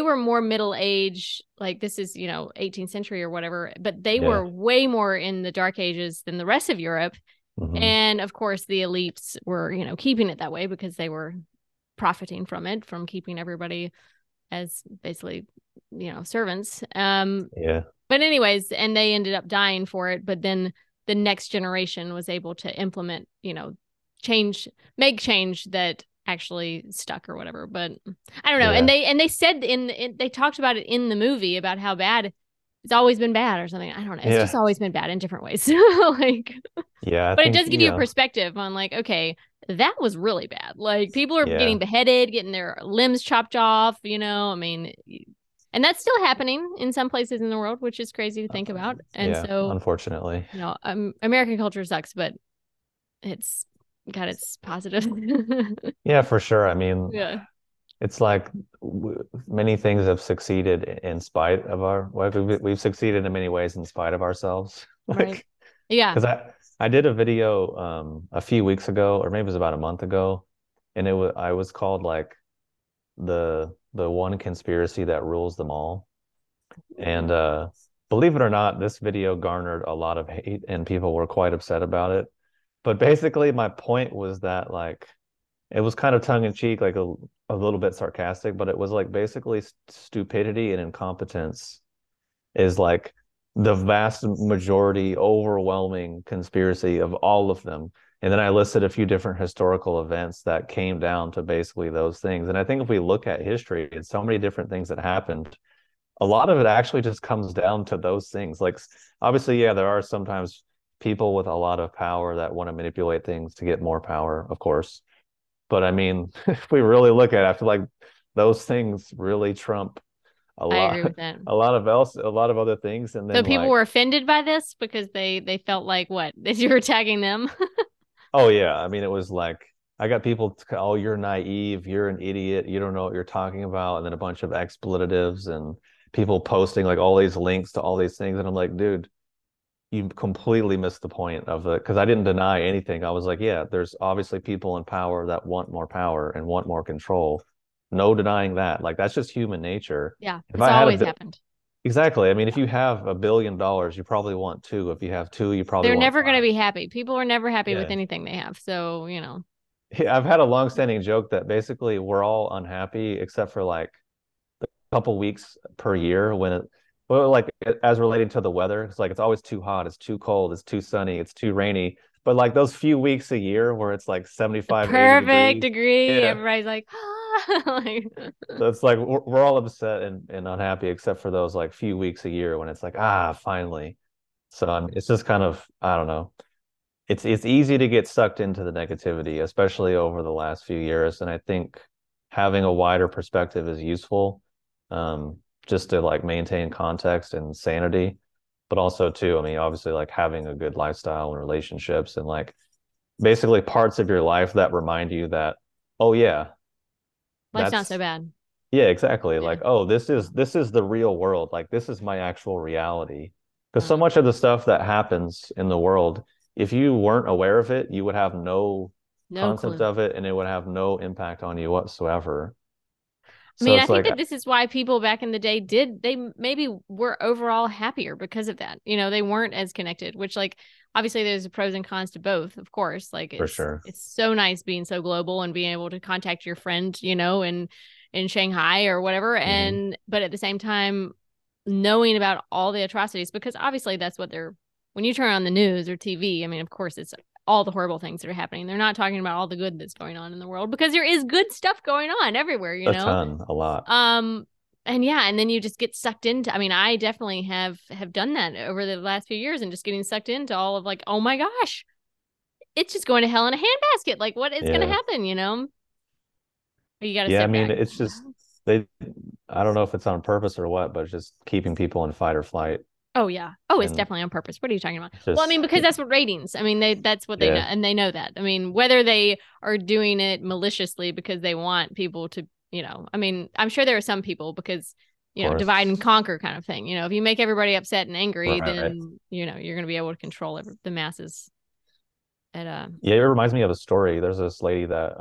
were more middle age, like this is, you know, 18th century or whatever, but they were way more in the Dark Ages than the rest of Europe. Mm-hmm. And of course the elites were, you know, keeping it that way because they were profiting from it, from keeping everybody as basically, you know, servants. But anyways, and they ended up dying for it, but then the next generation was able to implement, you know, make change that actually stuck or whatever. But I don't know. Yeah. And they said they talked about it in the movie about how bad it's always been bad or something. I don't know. It's just always been bad in different ways. It does give you a perspective on like, okay, that was really bad. Like people are getting beheaded, getting their limbs chopped off, you know, I mean, and that's still happening in some places in the world, which is crazy to think about. And so unfortunately, you know, American culture sucks, but it's got its positive. Yeah, for sure. I mean, it's like many things have succeeded in spite of we've succeeded in many ways in spite of ourselves. Like, right. Yeah. Cause I did a video a few weeks ago, or maybe it was about a month ago. And I was called like the one conspiracy that rules them all. And believe it or not, this video garnered a lot of hate and people were quite upset about it. But basically my point was that like, it was kind of tongue in cheek, like a little bit sarcastic, but it was like basically stupidity and incompetence is like the vast majority, overwhelming conspiracy of all of them. And then I listed a few different historical events that came down to basically those things. And I think if we look at history, it's so many different things that happened. A lot of it actually just comes down to those things. Like, obviously, there are sometimes people with a lot of power that want to manipulate things to get more power, of course. But I mean, if we really look at it, I feel like those things really trump a lot of other things. And then so people were offended by this because they felt like what? That you were tagging them? Oh, yeah. I mean, it was like, I got people, oh, you're naive, you're an idiot, you don't know what you're talking about. And then a bunch of expletives and people posting like all these links to all these things. And I'm like, dude, you completely missed the point of it. Because I didn't deny anything. I was like, yeah, there's obviously people in power that want more power and want more control. No denying that. Like, that's just human nature. Yeah, it's always happened. Exactly. I mean, if you have $1 billion, you probably want two. If you have two, you probably want never going to be happy. People are never happy with anything they have. So, you know. Yeah, I've had a longstanding joke that basically we're all unhappy except for like a couple weeks per year when as related to the weather, it's like it's always too hot, it's too cold, it's too sunny, it's too rainy. But like those few weeks a year where it's like 75 perfect degree, everybody's like, like, so it's like we're all upset and unhappy except for those like few weeks a year when it's like finally. So it's just kind of, I don't know, it's easy to get sucked into the negativity, especially over the last few years. And I think having a wider perspective is useful, just to like maintain context and sanity. but also too, I mean, obviously like having a good lifestyle and relationships and like basically parts of your life that remind you that, oh yeah, life's not so bad. Yeah, exactly. Yeah. Like, oh, this is the real world. Like this is my actual reality. Because so much of the stuff that happens in the world, if you weren't aware of it, you would have no concept clue of it, and it would have no impact on you whatsoever. I mean, so I think that this is why people back in the day they maybe were overall happier because of that. You know, they weren't as connected, which like, obviously there's pros and cons to both, of course. Like for sure. It's so nice being so global and being able to contact your friend, you know, in Shanghai or whatever. Mm. But at the same time, knowing about all the atrocities, because obviously that's what when you turn on the news or TV, I mean, of course it's all the horrible things that are happening. They're not talking about all the good that's going on in the world, because there is good stuff going on everywhere, you know, a lot. And yeah. And then you just get sucked into, I mean, I definitely have done that over the last few years, and just getting sucked into all of like, oh my gosh, it's just going to hell in a handbasket. Like what is going to happen, you know? You got to step back. It's just, I don't know if it's on purpose or what, but it's just keeping people in fight or flight. Oh yeah. Oh, it's definitely on purpose. What are you talking about? Just, well, I mean, because that's what ratings. I mean, that's what they know, and they know that. I mean, whether they are doing it maliciously because they want people to, you know, I mean, I'm sure there are some people because, you know, divide and conquer kind of thing. You know, if you make everybody upset and angry, then you know you're going to be able to control the masses. It reminds me of a story. There's this lady that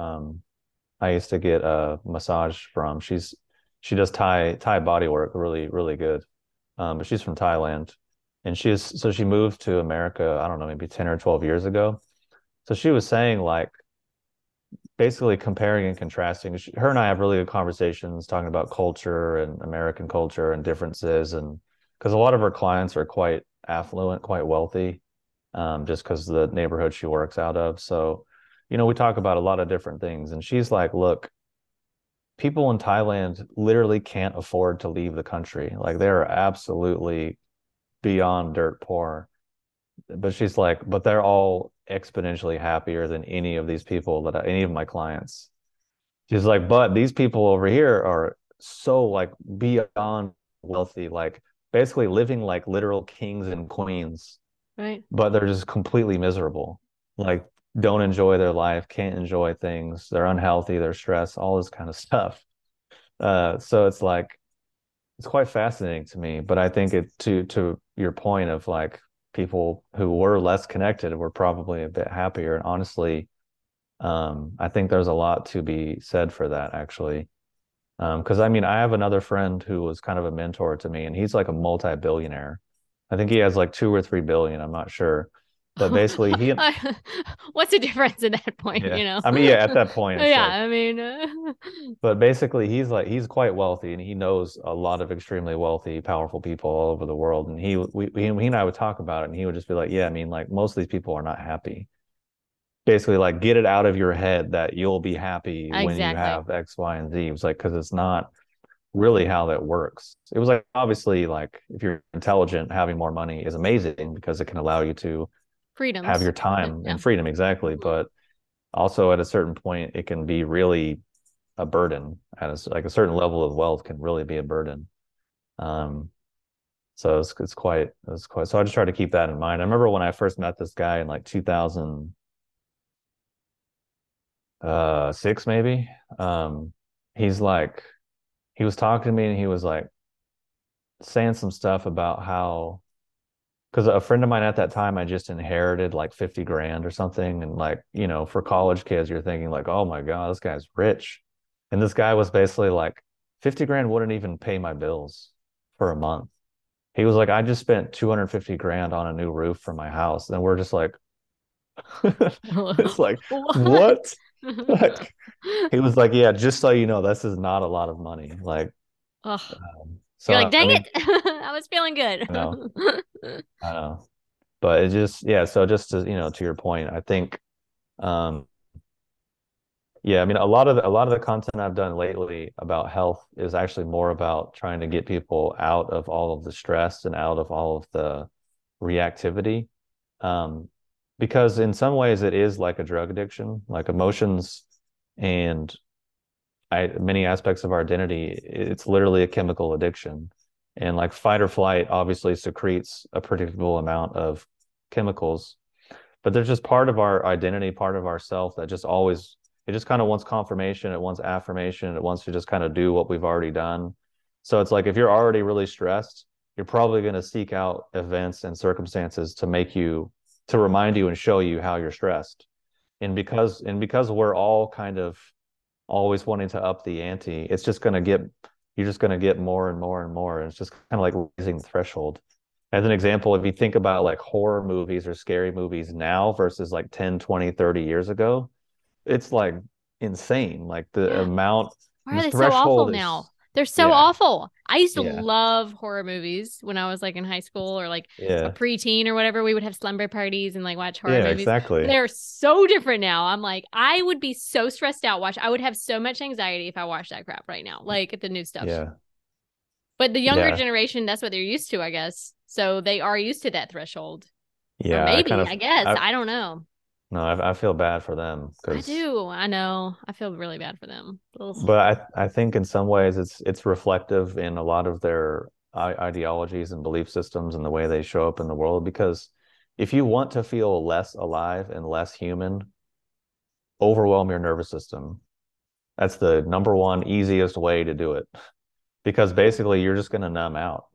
I used to get a massage from. She does Thai body work really, really good. But she's from Thailand, and she moved to America, I don't know, maybe 10 or 12 years ago. So she was saying, like, basically comparing and contrasting. Her and I have really good conversations talking about culture and American culture and differences. And because a lot of her clients are quite affluent, quite wealthy, just because of the neighborhood she works out of. So, you know, we talk about a lot of different things. And she's like, look, people in Thailand literally can't afford to leave the country. Like they're absolutely beyond dirt poor. But she's like, but they're all exponentially happier than any of these people any of my clients. She's like, but these people over here are so like beyond wealthy, like basically living like literal kings and queens. Right. But they're just completely miserable. Like don't enjoy their life, can't enjoy things, they're unhealthy, they're stressed, all this kind of stuff. So it's like, it's quite fascinating to me. But I think it to your point of like people who were less connected were probably a bit happier. And honestly, I think there's a lot to be said for that actually. Because I mean, I have another friend who was kind of a mentor to me, and he's like a multi-billionaire. I think he has like 2 or 3 billion, I'm not sure. But basically he what's the difference at that point? You know, I mean, at that point. But basically he's quite wealthy, and he knows a lot of extremely wealthy, powerful people all over the world. And he and I would talk about it, and he would just be like, yeah, I mean, like most of these people are not happy. Basically like, get it out of your head that you'll be happy when you have X, Y, and Z. It was like, because it's not really how that works. It was like, obviously like if you're intelligent, having more money is amazing because it can allow you to freedom, have your time and freedom. Exactly. But also at a certain point, it can be really a burden. Like a certain level of wealth can really be a burden. So it's quite, so I just try to keep that in mind. I remember when I first met this guy in like 2006, maybe, he's like, he was talking to me, and he was like saying some stuff about how, because a friend of mine at that time, I just inherited like 50 grand or something. And like, you know, for college kids, you're thinking like, oh my God, this guy's rich. And this guy was basically like, 50 grand wouldn't even pay my bills for a month. He was like, I just spent 250 grand on a new roof for my house. And we're just like, it's like, what? Like, he was like, yeah, just so you know, this is not a lot of money. Like, so you're like, dang it. I was feeling good. I know. But it just, so just to, you know, to your point, I think, I mean, a lot of the content I've done lately about health is actually more about trying to get people out of all of the stress and out of all of the reactivity. Because in some ways it is like a drug addiction, like emotions and many aspects of our identity, it's literally a chemical addiction. And like fight or flight obviously secretes a predictable amount of chemicals, but there's just part of our identity, part of ourself that just always, it just kind of wants confirmation, it wants affirmation, it wants to just kind of do what we've already done. So it's like, if you're already really stressed, you're probably going to seek out events and circumstances to make you, to remind you and show you how you're stressed. And because we're all kind of always wanting to up the ante, it's just going to get, you're just going to get more and more and more. And it's just kind of like raising the threshold. As an example, if you think about like horror movies or scary movies now versus like 10, 20, 30 years ago, it's like insane. Like the amount. Why are they so awful now? They're so awful. I used to love horror movies when I was like in high school or like a preteen or whatever. We would have slumber parties and like watch horror movies. Exactly. They're so different now. I'm like, I would be so stressed out. I would have so much anxiety if I watched that crap right now, like the new stuff. Yeah. But the younger generation, that's what they're used to, I guess. So they are used to that threshold. Yeah. Or maybe, I guess. I don't know. No, I feel bad for them. I do. I know. I feel really bad for them. Ugh. But I think in some ways it's reflective in a lot of their ideologies and belief systems and the way they show up in the world. Because if you want to feel less alive and less human, overwhelm your nervous system. That's the number one easiest way to do it. Because basically you're just going to numb out.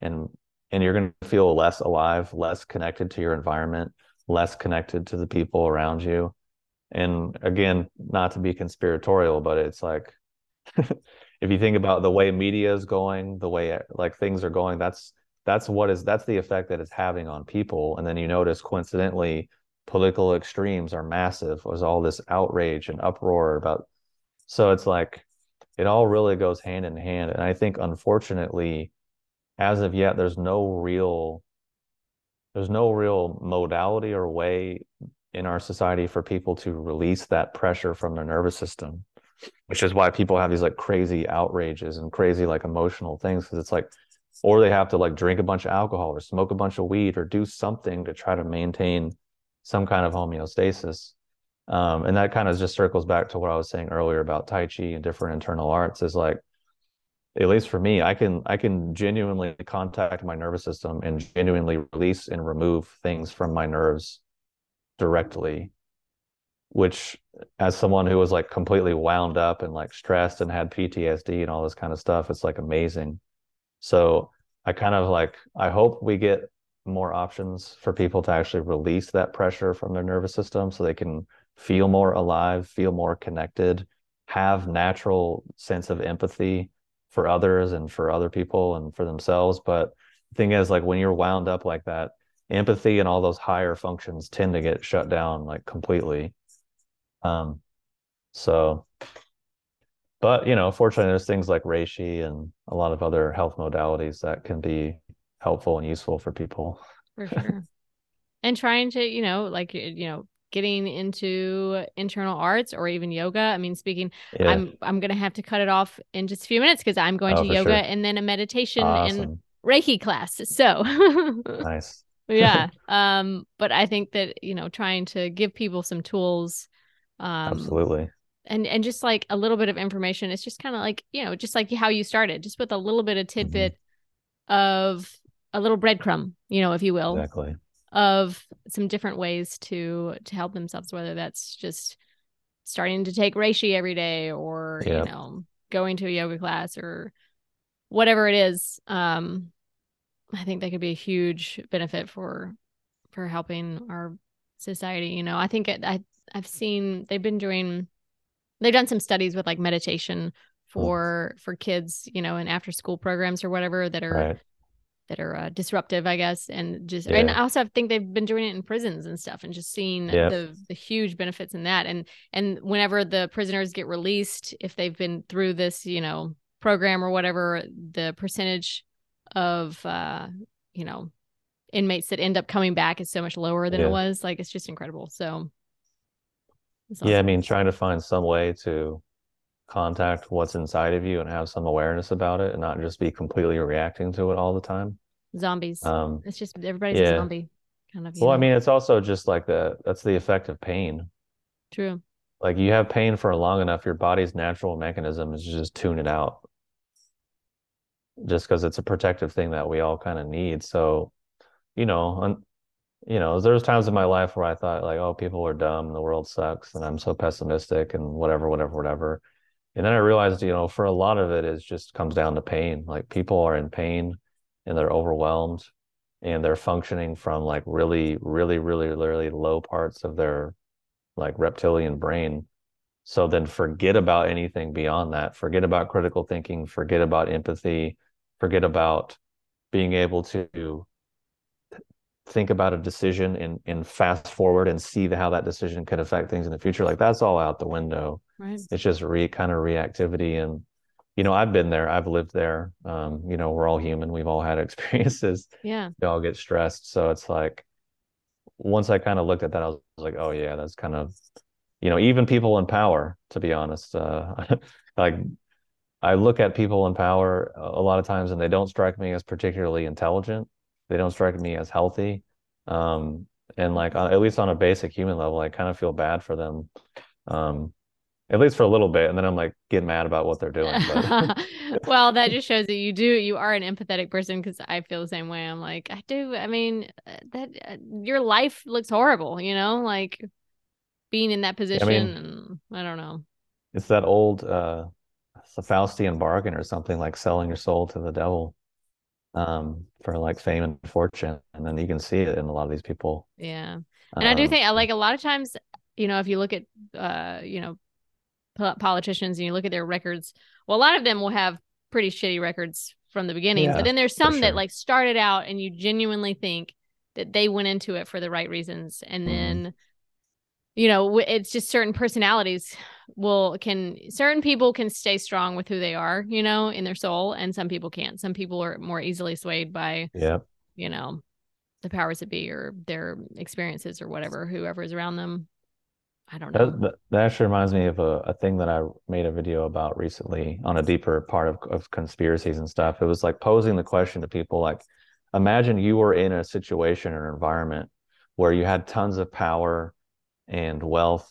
And you're going to feel less alive, less connected to your environment, less connected to the people around you. And again, not to be conspiratorial, but it's like, if you think about the way media is going, the way like things are going, that's the effect that it's having on people. And then you notice coincidentally, political extremes are massive. There's all this outrage and uproar about, so it's like, it all really goes hand in hand. And I think unfortunately, as of yet, there's no real modality or way in our society for people to release that pressure from their nervous system, which is why people have these like crazy outrages and crazy like emotional things. Because it's like, or they have to like drink a bunch of alcohol or smoke a bunch of weed or do something to try to maintain some kind of homeostasis. And that kind of just circles back to what I was saying earlier about Tai Chi and different internal arts, is like, at least for me, I can genuinely contact my nervous system and genuinely release and remove things from my nerves directly, which as someone who was like completely wound up and like stressed and had PTSD and all this kind of stuff, it's like amazing. So I hope we get more options for people to actually release that pressure from their nervous system so they can feel more alive, feel more connected, have natural sense of empathy for others and for other people and for themselves. But the thing is, like, when you're wound up like that, empathy and all those higher functions tend to get shut down like completely. But you know, fortunately there's things like Reishi and a lot of other health modalities that can be helpful and useful for people. For sure. And trying to, getting into internal arts or even yoga. I mean, I'm going to have to cut it off in just a few minutes because I'm going to yoga and then a meditation and Reiki class. So nice. Yeah. But I think that, trying to give people some tools, absolutely. And just like a little bit of information. It's just kind of like, just like how you started, just with a little bit of tidbit of a little breadcrumb, if you will. Exactly. Of some different ways to help themselves, whether that's just starting to take Reishi every day or, going to a yoga class or whatever it is. I think that could be a huge benefit for helping our society. I think I've seen, they've done some studies with like meditation for kids, in after school programs or whatever that are, that are disruptive, I guess. And I also think they've been doing it in prisons and stuff and just seeing the huge benefits in that. And whenever the prisoners get released, if they've been through this, program or whatever, the percentage of, inmates that end up coming back is so much lower than it was. Like, it's just incredible. So. Awesome. Yeah. I mean, trying to find some way to contact what's inside of you and have some awareness about it and not just be completely reacting to it all the time. Zombies. It's just everybody's a zombie kind of. Well, I mean, it's also just like that's the effect of pain. True. Like, you have pain for long enough, your body's natural mechanism is just tune it out. just because it's a protective thing that we all kind of need. So, there was times in my life where I thought like, oh, people are dumb, the world sucks, and I'm so pessimistic and whatever. And then I realized, for a lot of it is just comes down to pain. Like people are in pain and they're overwhelmed and they're functioning from like really, really, really, really low parts of their like reptilian brain. So then forget about anything beyond that. Forget about critical thinking, forget about empathy, forget about being able to think about a decision and fast forward and see how that decision could affect things in the future. Like that's all out the window. Right. It's just kind of reactivity. And, I've been there, I've lived there. We're all human. We've all had experiences. Yeah. We all get stressed. So it's like, once I kind of looked at that, I was like, oh yeah, that's kind of, even people in power, to be honest, like I look at people in power a lot of times and they don't strike me as particularly intelligent. They don't strike me as healthy. And like, at least on a basic human level, I kind of feel bad for them. At least for a little bit. And then I'm like, get mad about what they're doing. But. Well, that just shows that you are an empathetic person. Cause I feel the same way. I'm like, I do. I mean, your life looks horrible, like being in that position. I don't know. It's that old, Faustian bargain or something, like selling your soul to the devil. For like fame and fortune, and then you can see it in a lot of these people. Yeah, and I do think like a lot of times, if you look at politicians and you look at their records, well, a lot of them will have pretty shitty records from the beginning. Yeah, but then there's some that like started out, and you genuinely think that they went into it for the right reasons, and then it's just certain personalities certain people can stay strong with who they are, in their soul. And some people can't. Some people are more easily swayed by, the powers that be or their experiences or whatever, whoever is around them. I don't know. That actually reminds me of a thing that I made a video about recently on a deeper part of conspiracies and stuff. It was like posing the question to people, like, imagine you were in a situation or environment where you had tons of power and wealth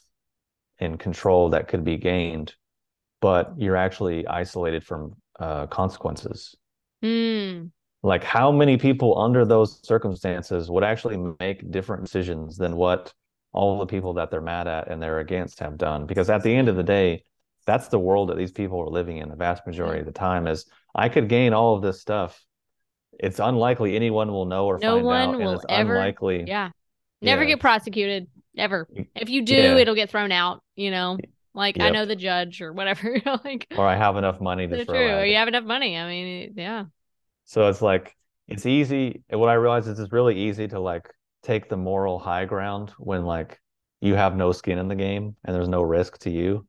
and control that could be gained, but you're actually isolated from consequences. Like how many people under those circumstances would actually make different decisions than what all the people that they're mad at and they're against have done? Because at the end of the day, that's the world that these people are living in the vast majority of the time, is I could gain all of this stuff. It's unlikely anyone will know or find out, and it's unlikely. Yeah. Never get prosecuted. Ever. If you do, it'll get thrown out, like I know the judge or whatever. Like, or I have enough money to throw true. Out. Or you have enough money. I mean, yeah. So it's like, it's easy. What I realized is it's really easy to like take the moral high ground when like you have no skin in the game and there's no risk to you.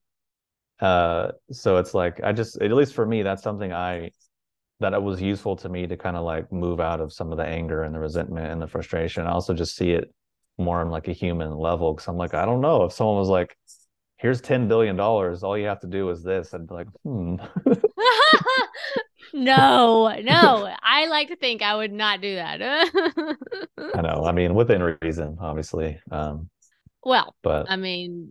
So it's like, at least for me, that's something that it was useful to me to kind of like move out of some of the anger and the resentment and the frustration. I also just see it more on like a human level, because I'm like, I don't know if someone was like, here's $10 billion, all you have to do is this, I'd be like no, I like to think I would not do that. I know, I mean, within reason, obviously. But I mean,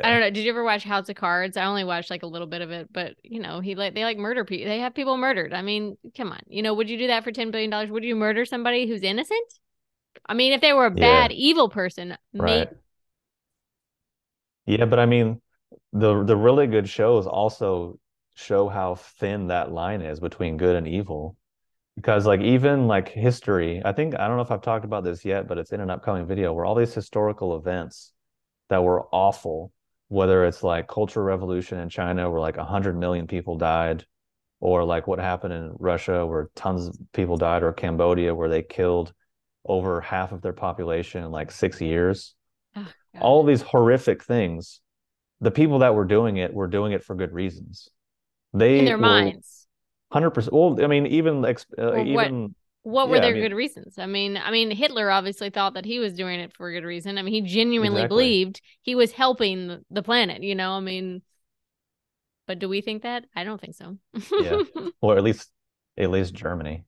I don't know, did you ever watch House of Cards? I only watched like a little bit of it, but they like murder people, they have people murdered. I mean, come on, would you do that for $10 billion? Would you murder somebody who's innocent? I mean, if they were a bad, evil person, right? Yeah, but I mean, the really good shows also show how thin that line is between good and evil, because like even like history, I don't know if I've talked about this yet, but it's in an upcoming video, where all these historical events that were awful, whether it's like Cultural Revolution in China, where like 100 million people died, or like what happened in Russia, where tons of people died, or Cambodia, where they killed over half of their population in like 6 years. All these horrific things, the people that were doing it for good reasons. They in their minds, 100%. Well, I mean, what were their good reasons? I mean, Hitler obviously thought that he was doing it for a good reason. I mean, he genuinely believed he was helping the planet. I mean, but do we think that? I don't think so. Yeah, or at least Germany.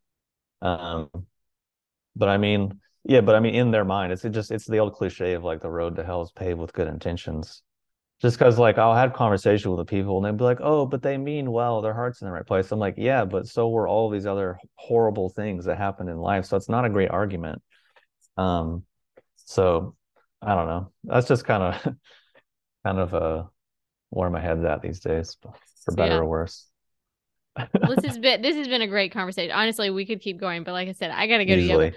But I mean, in their mind, it's the old cliche of like the road to hell is paved with good intentions. Just because, like, I'll have conversation with the people and they'd be like, oh, but they mean well, their heart's in the right place. I'm like, yeah, but so were all these other horrible things that happened in life. So it's not a great argument. So I don't know. That's just kind of where my head's at these days, for better or worse. Well, this has been a great conversation. Honestly, we could keep going, but like I said, I got to go to yoga.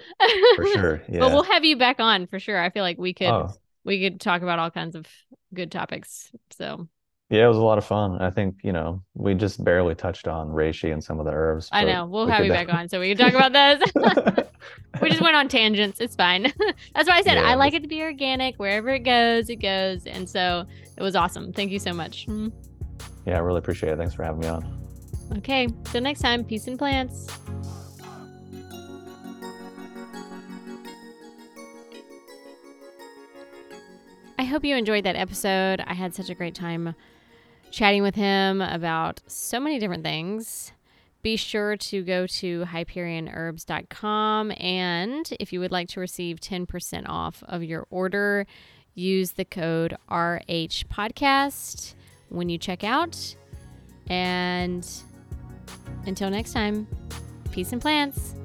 For sure. Yeah. But we'll have you back on for sure. I feel like we could talk about all kinds of good topics. So yeah, it was a lot of fun. I think, we just barely touched on reishi and some of the herbs. I know. We'll have you back on so we can talk about those. We just went on tangents. It's fine. That's why I said I like it to be organic. Wherever it goes. And so it was awesome. Thank you so much. Yeah, I really appreciate it. Thanks for having me on. Okay. Till next time, peace and plants. I hope you enjoyed that episode. I had such a great time chatting with him about so many different things. Be sure to go to HyperionHerbs.com, and if you would like to receive 10% off of your order, use the code RHPODCAST when you check out. And until next time, peace and plants.